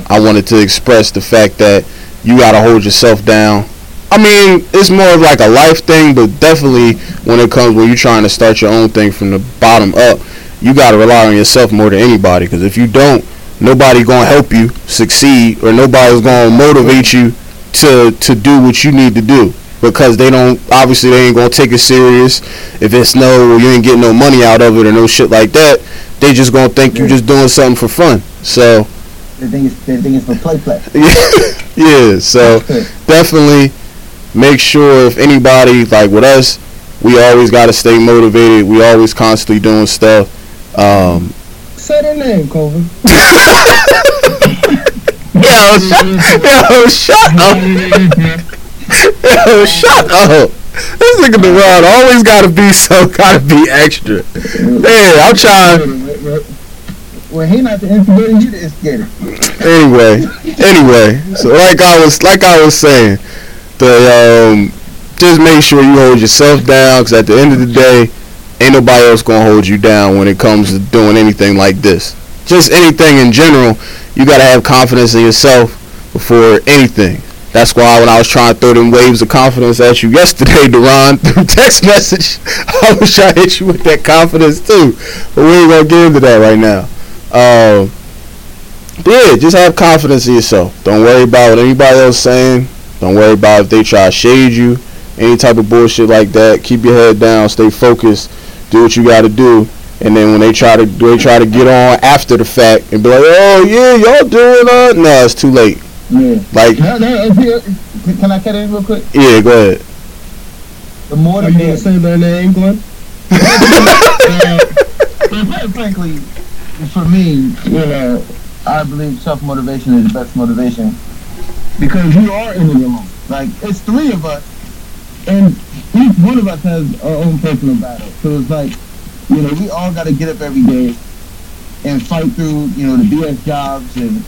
I wanted to express the fact that you gotta hold yourself down. I mean, it's more of like a life thing, but definitely when it comes when you're trying to start your own thing from the bottom up, you got to rely on yourself more than anybody, because if you don't, nobody going to help you succeed, or nobody's going to motivate you to to do what you need to do, because they don't, obviously they ain't going to take it serious. If it's no, you ain't getting no money out of it or no shit like that, they just going to think yeah. you're just doing something for fun. So They think it's, they think it's for play play. Yeah, so definitely make sure if anybody, like with us, we always got to stay motivated. We always constantly doing stuff. Um, Say their name, Colvin. yo, shut, yo, shut up. Yo, shut up. This nigga Deron always got to be so, got to be extra. Man, I'm trying. Well, he not the instigator, you the instigator. Anyway, anyway. So like I was, like I was saying, The, um, just make sure you hold yourself down, because at the end of the day, ain't nobody else going to hold you down when it comes to doing anything like this. Just anything in general, you got to have confidence in yourself before anything. That's why when I was trying to throw them waves of confidence at you yesterday, Deron, through text message, I was trying to hit you with that confidence too. But we ain't going to get into that right now. Um, yeah, just have confidence in yourself. Don't worry about what anybody else is saying. Don't worry about if they try to shade you, any type of bullshit like that. Keep your head down, stay focused, do what you got to do, and then when they try to they try to get on after the fact and be like, oh yeah, y'all doing that? No, it's too late. Yeah. Like, no, no, can I cut in real quick? Yeah, go ahead. The more the man say their name, Glenn. Frankly, for me, you know, I believe self motivation is the best motivation. Because we are in it alone. Like, it's three of us, and each one of us has our own personal battle. So it's like, you know, we all got to get up every day and fight through, you know, the B S jobs and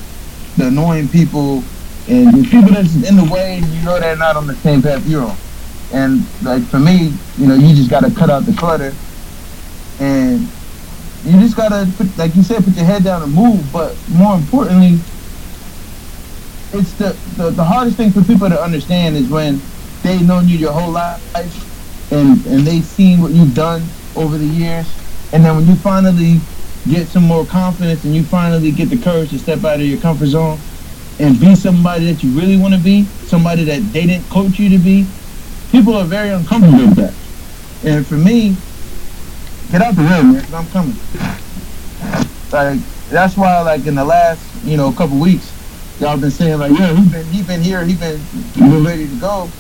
the annoying people and the people that's in the way, and you know they're not on the same path you're on. And like for me, you know, you just gotta cut out the clutter, and you just gotta, put, like you said, put your head down and move. But more importantly, it's the, the the hardest thing for people to understand is when they've known you your whole life, and and they've seen what you've done over the years, and then when you finally get some more confidence and you finally get the courage to step out of your comfort zone and be somebody that you really want to be, somebody that they didn't coach you to be, people are very uncomfortable with that. And for me, get out the way, man, because I'm coming. Like, that's why, like, in the last, you know, couple weeks, y'all been saying, like, yeah, he's been, he been here, he been ready to go.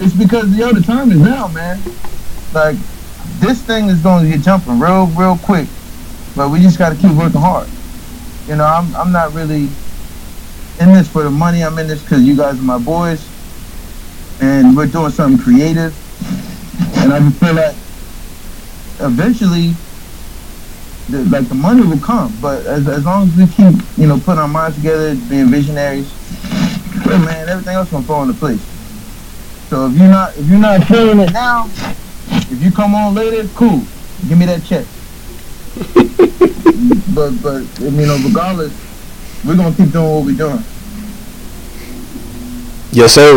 It's because, yo, the time is now, man. Like, this thing is going to get jumping real, real quick. But we just got to keep working hard. You know, I'm I'm not really in this for the money. I'm in this because you guys are my boys. And we're doing something creative. And I feel like eventually, the, like, the money will come. But as as long as we keep, you know, putting our minds together, being visionaries, man, everything else going to fall into place. So if you're not, if you're not feeling it now, if you come on later, cool. Give me that check. but but you know, regardless, we're gonna keep doing what we're doing. Yes, sir.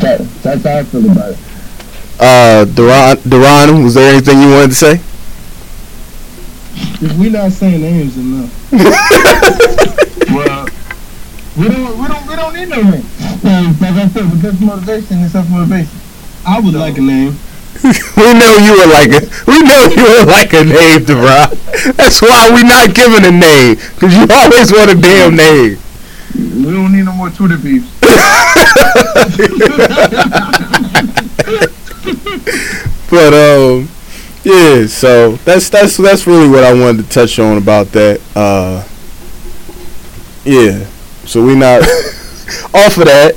That, that's how I feel about it. Uh, Deron, Deron, was there anything you wanted to say? If we're not saying names enough. Well, we don't we don't we don't need no name. Um, like I said, with this motivation and self motivation, I would so. like a name. We know you were like a we know you were like a name, Devron. That's why we not giving a name, because you always want a damn name. We don't need no more Twitter beefs. But um, yeah. So that's that's that's really what I wanted to touch on about that. Uh, yeah. So we not off of that,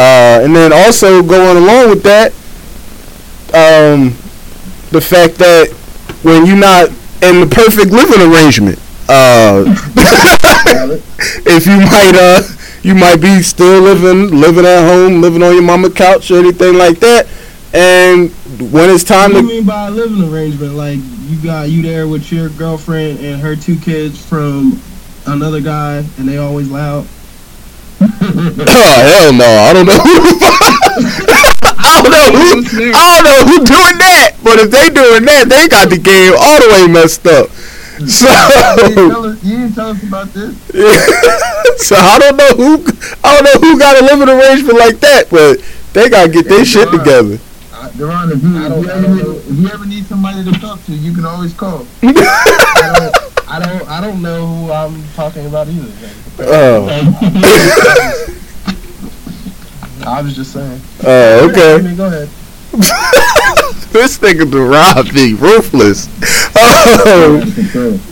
uh, and then also going along with that. Um, the fact that when you're not in the perfect living arrangement, uh, if you might, uh, you might be still living, living at home, living on your mama's couch or anything like that. And when it's time what to, what do you mean by a living arrangement? Like you got you there with your girlfriend and her two kids from another guy, and they always loud. Oh hell no! I don't know. I don't know who, I don't know who doing that, but if they doing that, they got the game all the way messed up. So you didn't tell us, you didn't tell us about this. So I don't know who, I don't know who got a living arrangement like that, but they gotta get their shit together. Uh, Deron, if you, I don't, if, you I don't ever, know. if you ever need somebody to talk to, you can always call. I, don't, I don't, I don't know who I'm talking about either. Oh. I was just saying. Oh, uh, okay. I mean, go ahead. This nigga Deron be ruthless. Oh,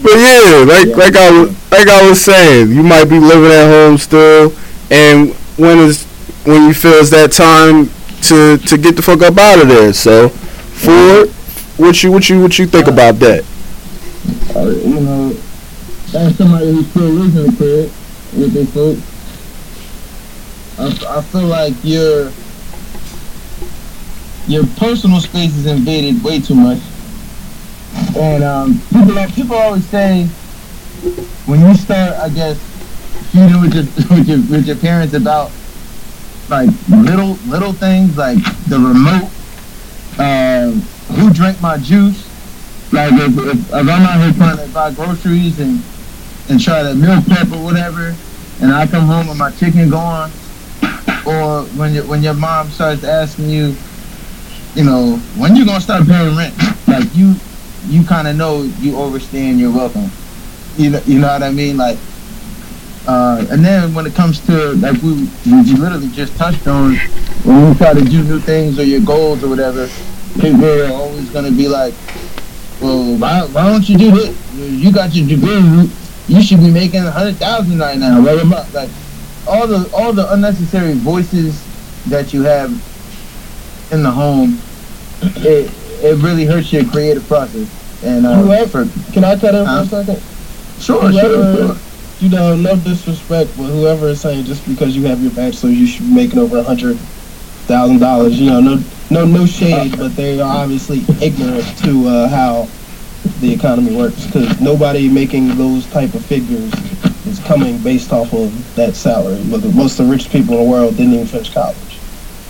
but yeah, like yeah, like I like I was saying, you might be living at home still, and when is when you feel it's that time to to get the fuck up out of there. So, Ford, what you what you what you think uh, about that? Uh, you know, that's somebody who's still living in the crib with their folks. I, I feel like your your personal space is invaded way too much, and um, people like, people always say when you start, I guess, feuding with your with your with your parents about like little little things like the remote, uh, who drank my juice, like if, if, if I'm out here trying to buy groceries and and try to meal prep or whatever, and I come home with my chicken gone. Or when your when your mom starts asking you, you know, when you gonna start paying rent? Like you, you kind of know you overstaying your welcome. You know, you know what I mean? Like, uh, and then when it comes to like we, we literally just touched on when we try to do new things or your goals or whatever, people are always gonna be like, well, why why don't you do this? You got your degree, you should be making a hundred thousand right now. Like. All the all the unnecessary voices that you have in the home, it it really hurts your creative process. And uh, whoever, can I cut in for uh, a second? Sure, whoever, sure. you know, no disrespect, but whoever is saying just because you have your bachelor, you should be making over a hundred thousand dollars. You know, no, no, no shade, but they are obviously ignorant to uh, how the economy works, because nobody making those type of figures is coming based off of that salary. But the, most of the richest people in the world didn't even finish college,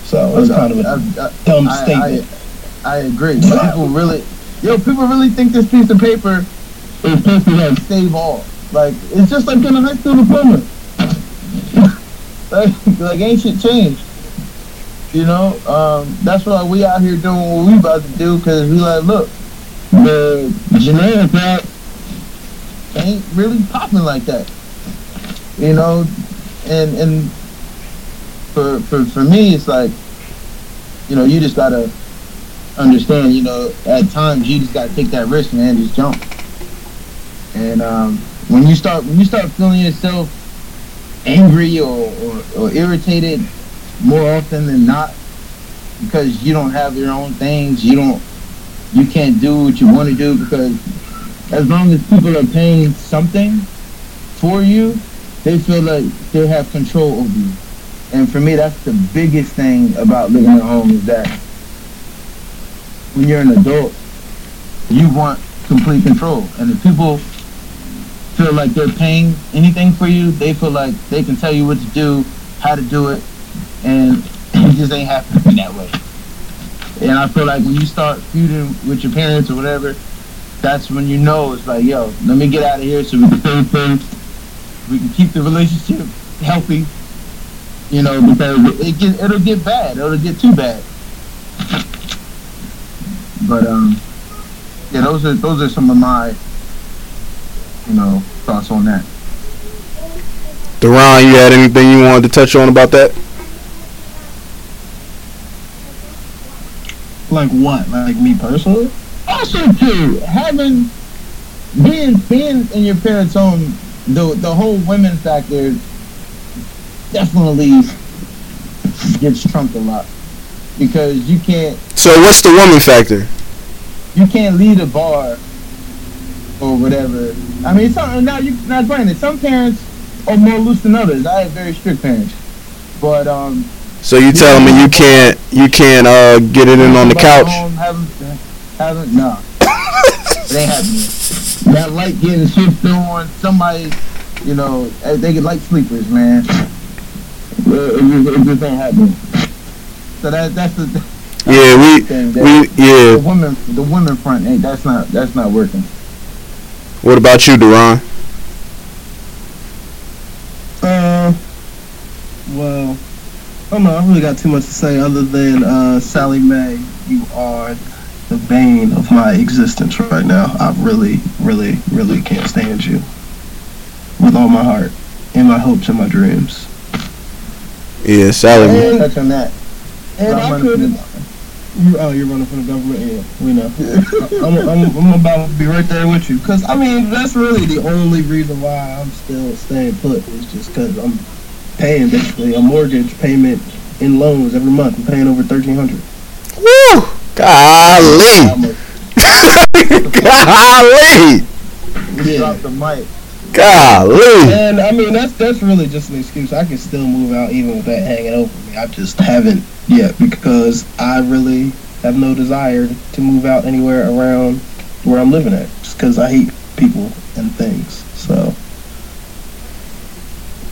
so it's kind of a I, I, dumb I, statement. I, I agree. People really, yo, people really think this piece of paper is supposed to save all. Like, it's just like getting a high school diploma. like, like, ain't shit changed. You know, um, that's why we out here doing what we about to do, because we like, look, the generic rap ain't really popping like that. You know, and and for, for, for me, it's like, you know, you just got to understand, you know, at times you just got to take that risk, man, just jump. And, um... When you start when you start feeling yourself angry or, or, or irritated more often than not, because you don't have your own things, you don't you can't do what you want to do, because as long as people are paying something for you, they feel like they have control over you. And for me, that's the biggest thing about living at home, is that when you're an adult, you want complete control. And if people feel like they're paying anything for you, they feel like they can tell you what to do, how to do it, and it just ain't happening that way. And I feel like when you start feuding with your parents or whatever, that's when you know it's like, yo, let me get out of here so we can save things, we can keep the relationship healthy, you know, because it get, it'll get bad, it'll get too bad. But um, yeah, those are those are some of my, you know, thoughts on that. Deron, you had anything you wanted to touch on about that? Like what? Like me personally? Also, too, having being being in your parents' home, the the whole women factor definitely gets trumped a lot, because you can't. So what's the woman factor? You can't lead a bar or whatever. I mean, some, now you're not playing it. Some parents are more loose than others. I have very strict parents, but um. So you, you tell me you can't, you can't uh get it in on the couch. Home, haven't, haven't, no. It ain't happening. That light getting shit on somebody, you know, they get light sleepers, man. It just ain't happening. So that that's the. That's yeah, we that we yeah. The women, the women front, ain't that's not that's not working. What about you, Deron? Uh, well, I don't know. I really got too much to say other than uh, Sally Mae, you are the bane of my existence right now. I really, really, really can't stand you with all my heart and my hopes and my dreams. Yeah, Sally Mae. Touch on that. And I couldn't. You, oh, you're running for the government? Yeah, we know. I'm, I'm, I'm about to be right there with you. Because, I mean, that's really the only reason why I'm still staying put, is just because I'm paying, basically, a mortgage payment in loans every month. I'm paying over thirteen hundred dollars. Woo! Golly! Golly! Yeah. Drop the mic. Golly! And, I mean, that's, that's really just an excuse. I can still move out even with that hanging over me. I just haven't. Yeah, because I really have no desire to move out anywhere around where I'm living at, just because I hate people and things. So,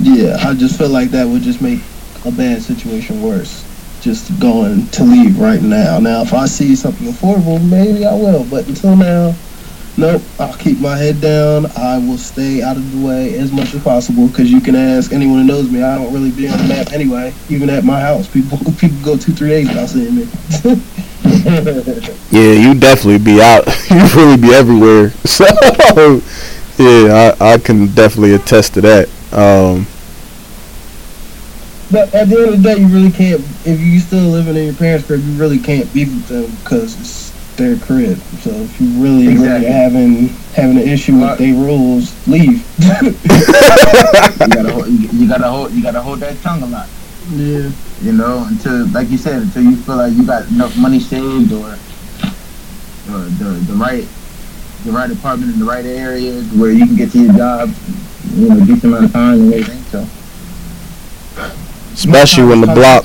yeah, I just feel like that would just make a bad situation worse, just going to leave right now. Now, if I see something affordable, maybe I will, but until now, nope, I'll keep my head down. I will stay out of the way as much as possible, because you can ask anyone who knows me. I don't really be on the map anyway. Even at my house, people people go two, three days without seeing me. Yeah, you definitely be out. You really be everywhere. So, yeah, I, I can definitely attest to that. Um, but at the end of the day, you really can't, if you're still living in your parents' crib, you really can't beef with them, because it's their crib. So if you really, exactly. really having having an issue with their rules, leave. you gotta hold, you gotta hold you gotta hold that tongue a lot. Yeah. You know, until, like you said, until you feel like you got enough money saved, or, or the the right the right apartment in the right area where you can get to your job, you know, decent amount of time and everything. So, especially when the block.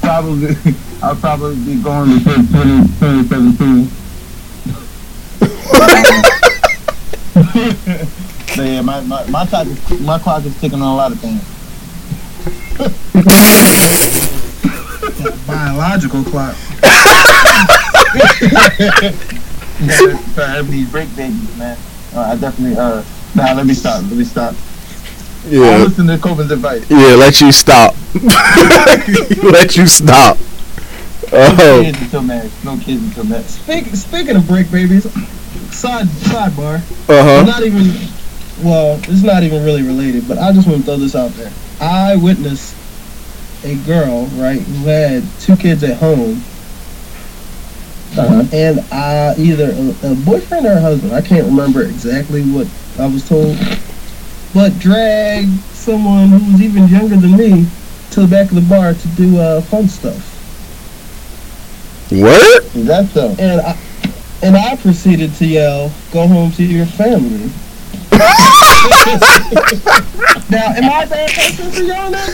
Probably, I'll probably be going to twenty seventeen. So yeah, my my my clock is, my clock is ticking on a lot of things. Biological clock. For everybody's break babies, man. Uh, I definitely uh. Nah, let me stop. Let me stop. Yeah. I listen to Coven's advice. Yeah, let you stop. Let you stop. Oh. No kids until marriage. No kids until marriage. Speaking speaking of break babies, side sidebar. Uh huh. Not even. Well, it's not even really related, but I just want to throw this out there. I witnessed a girl, right, who had two kids at home. Uh-huh. And I either a, a boyfriend or a husband, I can't remember exactly what I was told, but dragged someone who was even younger than me to the back of the bar to do uh, fun stuff. What? That's so. And I, and I proceeded to yell, "Go home to your family." Now, am I a bad person for y'all now?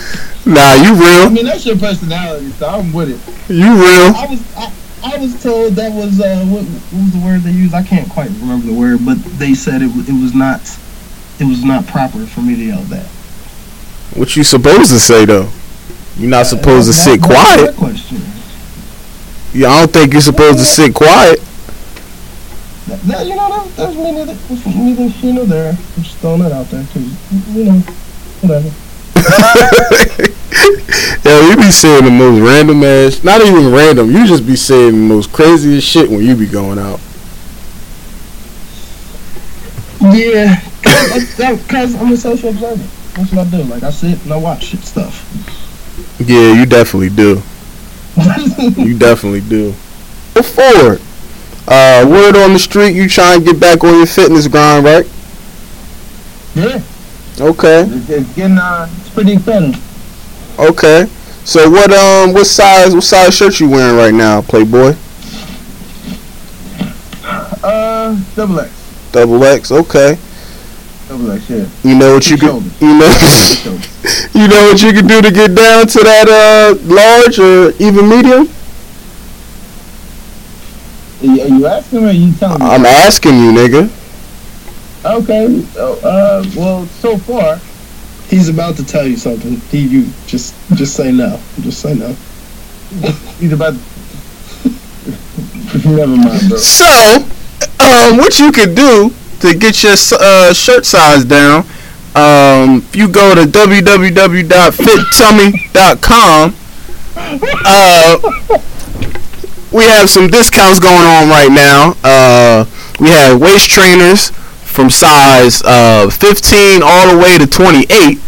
Nah, you real. I mean, that's your personality, so I'm with it. You real. I was. I, I was told that was, uh, what, what was the word they used? I can't quite remember the word, but they said it, it was not, it was not proper for me to yell that. What you supposed to say, though? You're not uh, supposed to sit quiet. Yeah, I don't think you're supposed yeah. to sit quiet. That, that, you know, that, that's me neither, that's me neither here nor there. I'm just throwing that out there, because, you know, whatever. Yeah, you be saying the most random ass, not even random, you just be saying the most craziest shit when you be going out. Yeah, because I'm a social observer. That's what I do. Like, I sit and I watch shit stuff. Yeah, you definitely do. You definitely do. Go forward. Uh, word on the street, you trying to get back on your fitness grind, right? Yeah. Okay. It's getting uh, it's pretty exciting. Okay. So what um what size what size shirt you wearing right now, Playboy? Uh, double X. Double X. Okay. Double X. Yeah. You know what you can. You know. You know what you can do to get down to that uh large or even medium. Are you asking me? Or are you telling me? I'm asking you, nigga. Okay, so, uh, well, so far, he's about to tell you something. He, you just, just say no. Just say no. He's about to... Never mind, bro. So, um, what you could do to get your uh, shirt size down, um, if you go to w w w dot fit tummy dot com, uh, we have some discounts going on right now. Uh, we have waist trainers from size uh, fifteen all the way to twenty-eight.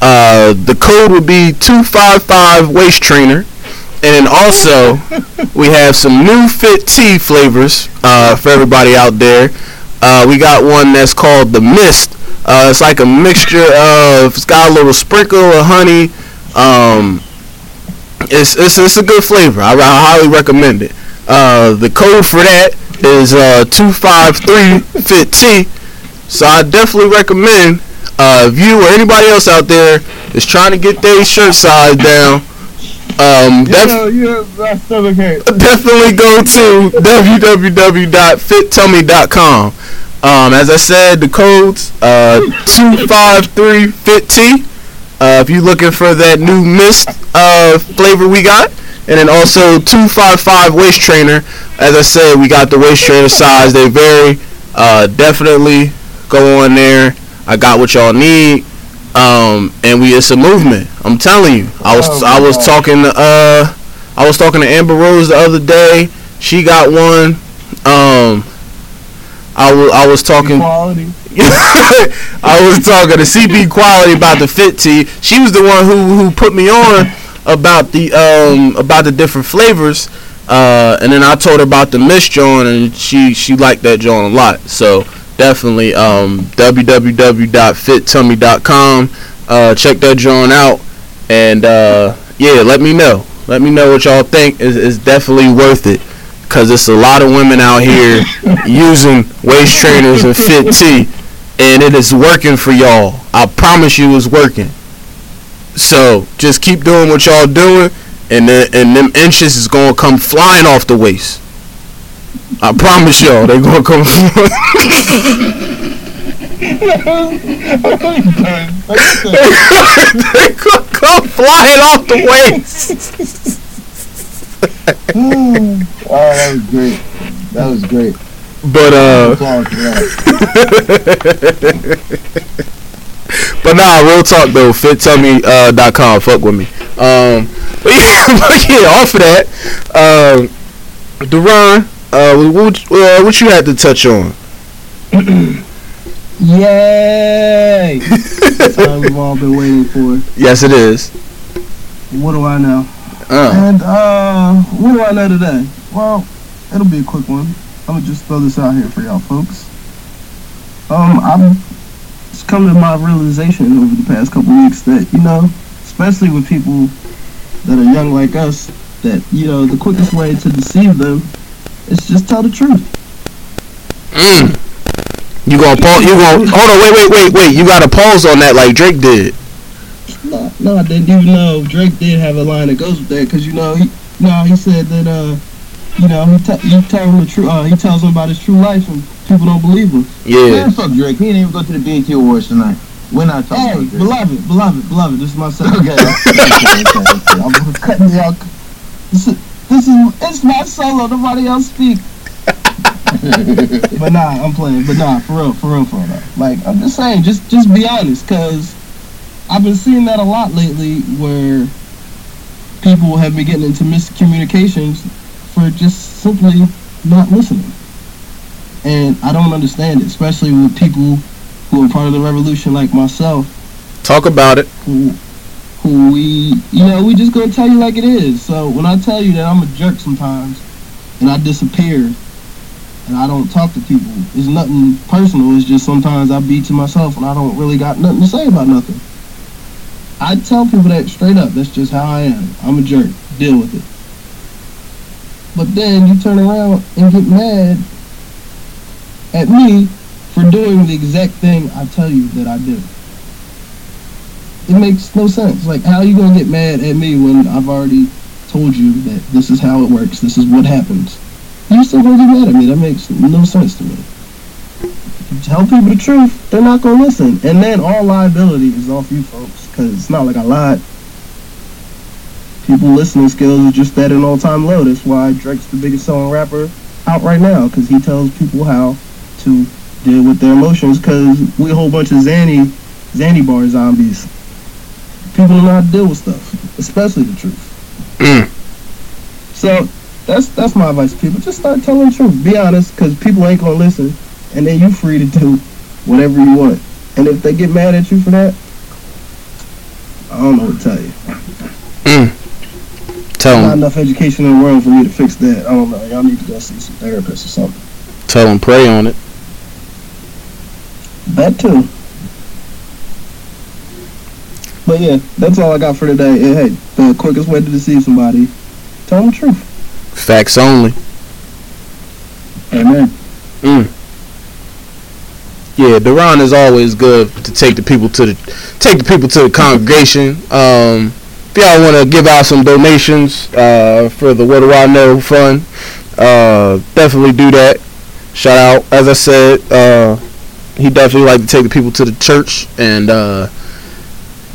Uh, the code would be two five five waist trainer. And also, we have some new fit tea flavors uh, for everybody out there. Uh, we got one that's called the Mist. Uh, it's like a mixture of, it's got a little sprinkle of honey. Um, it's, it's, it's a good flavor. I, I highly recommend it. Uh, the code for that is uh, two five three fit tea. So I definitely recommend uh, if you or anybody else out there is trying to get their shirt size down, um, def- yeah, yeah, that's still okay. Definitely go to w w w dot fit tummy dot com. Um, as I said, the code's uh, two five three fit tea. Uh, if you're looking for that new mist uh, flavor we got. And then also two five five waist trainer. As I said, we got the waist trainer size. They vary. Uh, definitely go on there. I got what y'all need, um, and we it's a movement. I'm telling you. I was oh, I was God. talking to uh I was talking to Amber Rose the other day. She got one. Um, I was I was talking. I was talking to C B Quality about the fit tea. She was the one who who put me on about the um about the different flavors. Uh, and then I told her about the Miss John, and she, she liked that John a lot. So definitely um, w w w dot fit tummy dot com. Uh, check that John out, and uh, yeah, let me know. Let me know what y'all think. It's, it's definitely worth it, because it's a lot of women out here using waist trainers and fit tea And it is working for y'all. I promise you it's working. So just keep doing what y'all doing. And, the, and them inches is going to come flying off the waist. I promise y'all, they going to come they going to come flying off the waist. Oh, that was great. That was great. But uh but nah, real talk though, fit tell me dot com, fuck with me. Um but yeah, but yeah, off of that. Um uh, Deron, uh what uh, what you had to touch on? Yay. That's what we've all been waiting for. Yes it is. What do I know? Uh. And uh what do I know today? Well, it'll be a quick one. I'm gonna just throw this out here for y'all folks. Um, I've just come to my realization over the past couple weeks that, you know, especially with people that are young like us, that, you know, the quickest way to deceive them is just tell the truth. Mm. You gonna pause, you gonna, hold on, wait, wait, wait, wait, you gotta pause on that like Drake did. No, no, I didn't even know Drake did have a line that goes with that, because, you know, he, no, he said that, uh, You know, he, t- he, tell him the tr- uh, he tells him about his true life and people don't believe him. Yeah. Man, fuck Drake. He didn't even go to the B E T Awards tonight. We're not talking hey, about Drake. Beloved, beloved, beloved. This is my segment. Okay. okay, okay, okay. I'm going to cut me out. This is, this is, it's my solo. Nobody else speak. But nah, I'm playing. But nah, for real, for real, for real. Like, I'm just saying, just, just be honest, because I've been seeing that a lot lately where people have been getting into miscommunications for just simply not listening. And I don't understand it, especially with people who are part of the revolution like myself. Talk about it. Who, who we, you know, we just gonna tell you like it is. So when I tell you that I'm a jerk sometimes and I disappear and I don't talk to people, it's nothing personal. It's just sometimes I be to myself and I don't really got nothing to say about nothing. I tell people that straight up. That's just how I am. I'm a jerk. Deal with it. But then you turn around and get mad at me for doing the exact thing I tell you that I did. It makes no sense. Like, how are you going to get mad at me when I've already told you that this is how it works, this is what happens? You're still going to get mad at me. That makes no sense to me. If you tell people the truth, they're not going to listen. And then all liability is off you folks, because it's not like I lied. People listening skills are just at an all-time low. That's why Drake's the biggest selling rapper out right now, because he tells people how to deal with their emotions, because we a whole bunch of Zanny, Zanny bar zombies. People do not deal with stuff, especially the truth. So that's that's my advice to people. Just start telling the truth. Be honest, because people ain't going to listen, and then you're free to do whatever you want. And if they get mad at you for that, I don't know what to tell you. Tell There's not him. enough education in the world for me to fix that. I don't know. Y'all need to go see some therapists or something. Tell them pray on it. That too. But yeah, that's all I got for today. And hey, the quickest way to deceive somebody, tell them the truth. Facts only. Amen. Mm. Yeah, Deron is always good to take the people to the take the people to the congregation. Um. Y'all want to give out some donations uh, for the What Do I Know Fund, uh, definitely do that. Shout out, as I said, uh, he definitely like to take the people to the church and uh,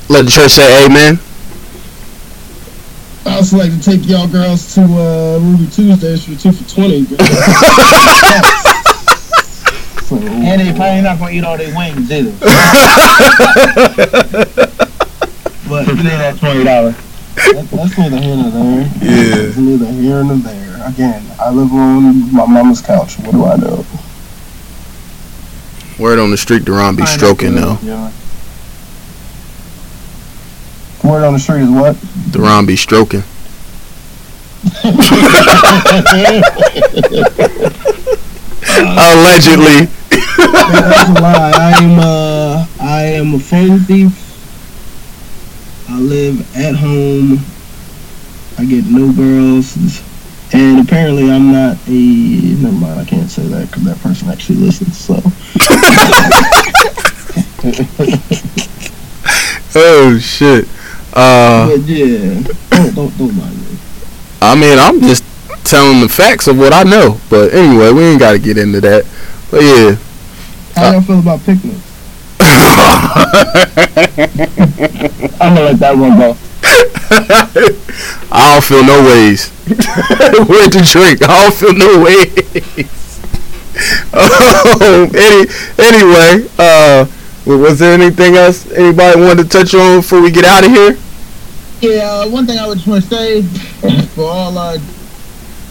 let the church say amen. I also like to take y'all girls to uh, Ruby Tuesdays for two for twenty. And they probably not going to eat all their wings either. But you know, that twenty dollars. That, that's neither here nor there. Yeah. It's neither here nor there. Again, I live on my mama's couch. What do I know? Word on the street, Deron be stroking though. Yeah. Word on the street is what? Deron be stroking. Allegedly. That's a lie. I am uh I am a phone thief. I live at home, I get no girls, and apparently I'm not a, never mind, I can't say that because that person actually listens, so. Oh shit. Uh, but yeah, don't, don't don't mind me. I mean, I'm just telling the facts of what I know. But anyway, we ain't gotta get into that. But yeah. How y'all uh, feel about picnics? I'm gonna let that one go. I don't feel no ways. Where to drink? I don't feel no ways. um, any anyway, uh, was there anything else anybody wanted to touch on before we get out of here? Yeah, uh, one thing I would just want to say for all our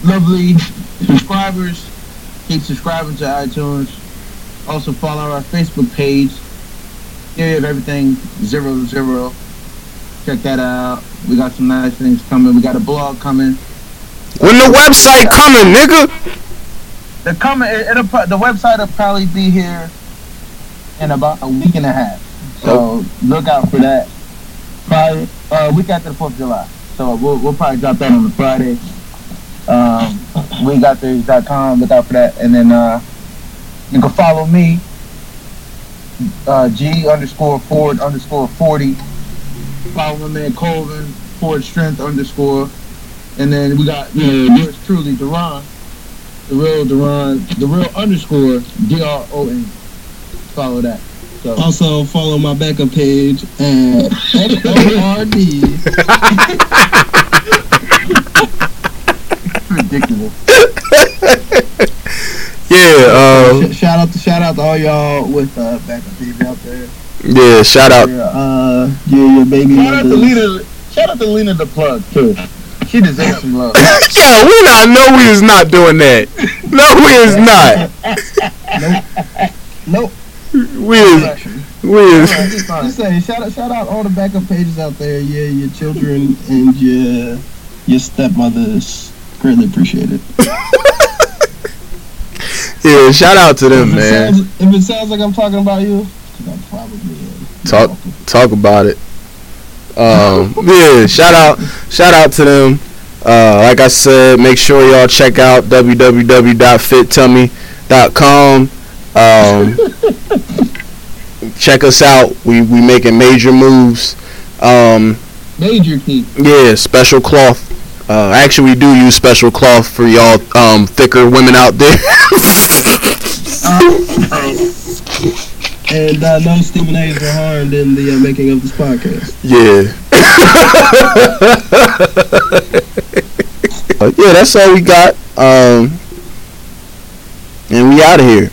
lovely subscribers, keep subscribing to iTunes. Also follow our Facebook page, Theory of Everything zero zero. Check that out. We got some nice things coming. We got a blog coming. When the website coming, nigga? The coming. It'll, the website will probably be here in about a week and a half. So look out for that. Probably uh, week after the Fourth of July. So we'll we'll probably drop that on the Friday. Um, we got theories dot com. Look out for that. And then uh, you can follow me. Uh, G underscore Ford underscore forty. Follow my man Colvin, Ford Strength underscore, and then we got, you know, yours truly, Deron, the real Deron, the real underscore D R O N. Follow that. So. Also follow my backup page at F O R D. It's ridiculous. Yeah. Um, shout out to shout out to all y'all with uh, backup people out there. Yeah, shout out. Yeah, uh, yeah, your baby. Shout out to Lena. Shout out to Lena the plug too. She deserves some love. Yeah, we not. No, we is not doing that. No, we is not. Nope. Nope. We is. We is. Right, just, just saying, shout out, shout out all the backup pages out there. Yeah, your children and your your stepmothers greatly appreciate it. Yeah, shout out to them, if man. Sounds, if it sounds like I'm talking about you. Probably, uh, talk welcome. talk about it. Um, yeah, shout out shout out to them. Uh, like I said, make sure y'all check out w w w dot fit tummy dot com. Um, check us out. We we making major moves. Um, major key. Yeah, special cloth. Uh, actually, we do use special cloth for y'all um, thicker women out there. uh, And uh, no Stephen A's were harmed in the uh, making of this podcast. Yeah. uh, yeah, that's all we got. Um, and we out of here.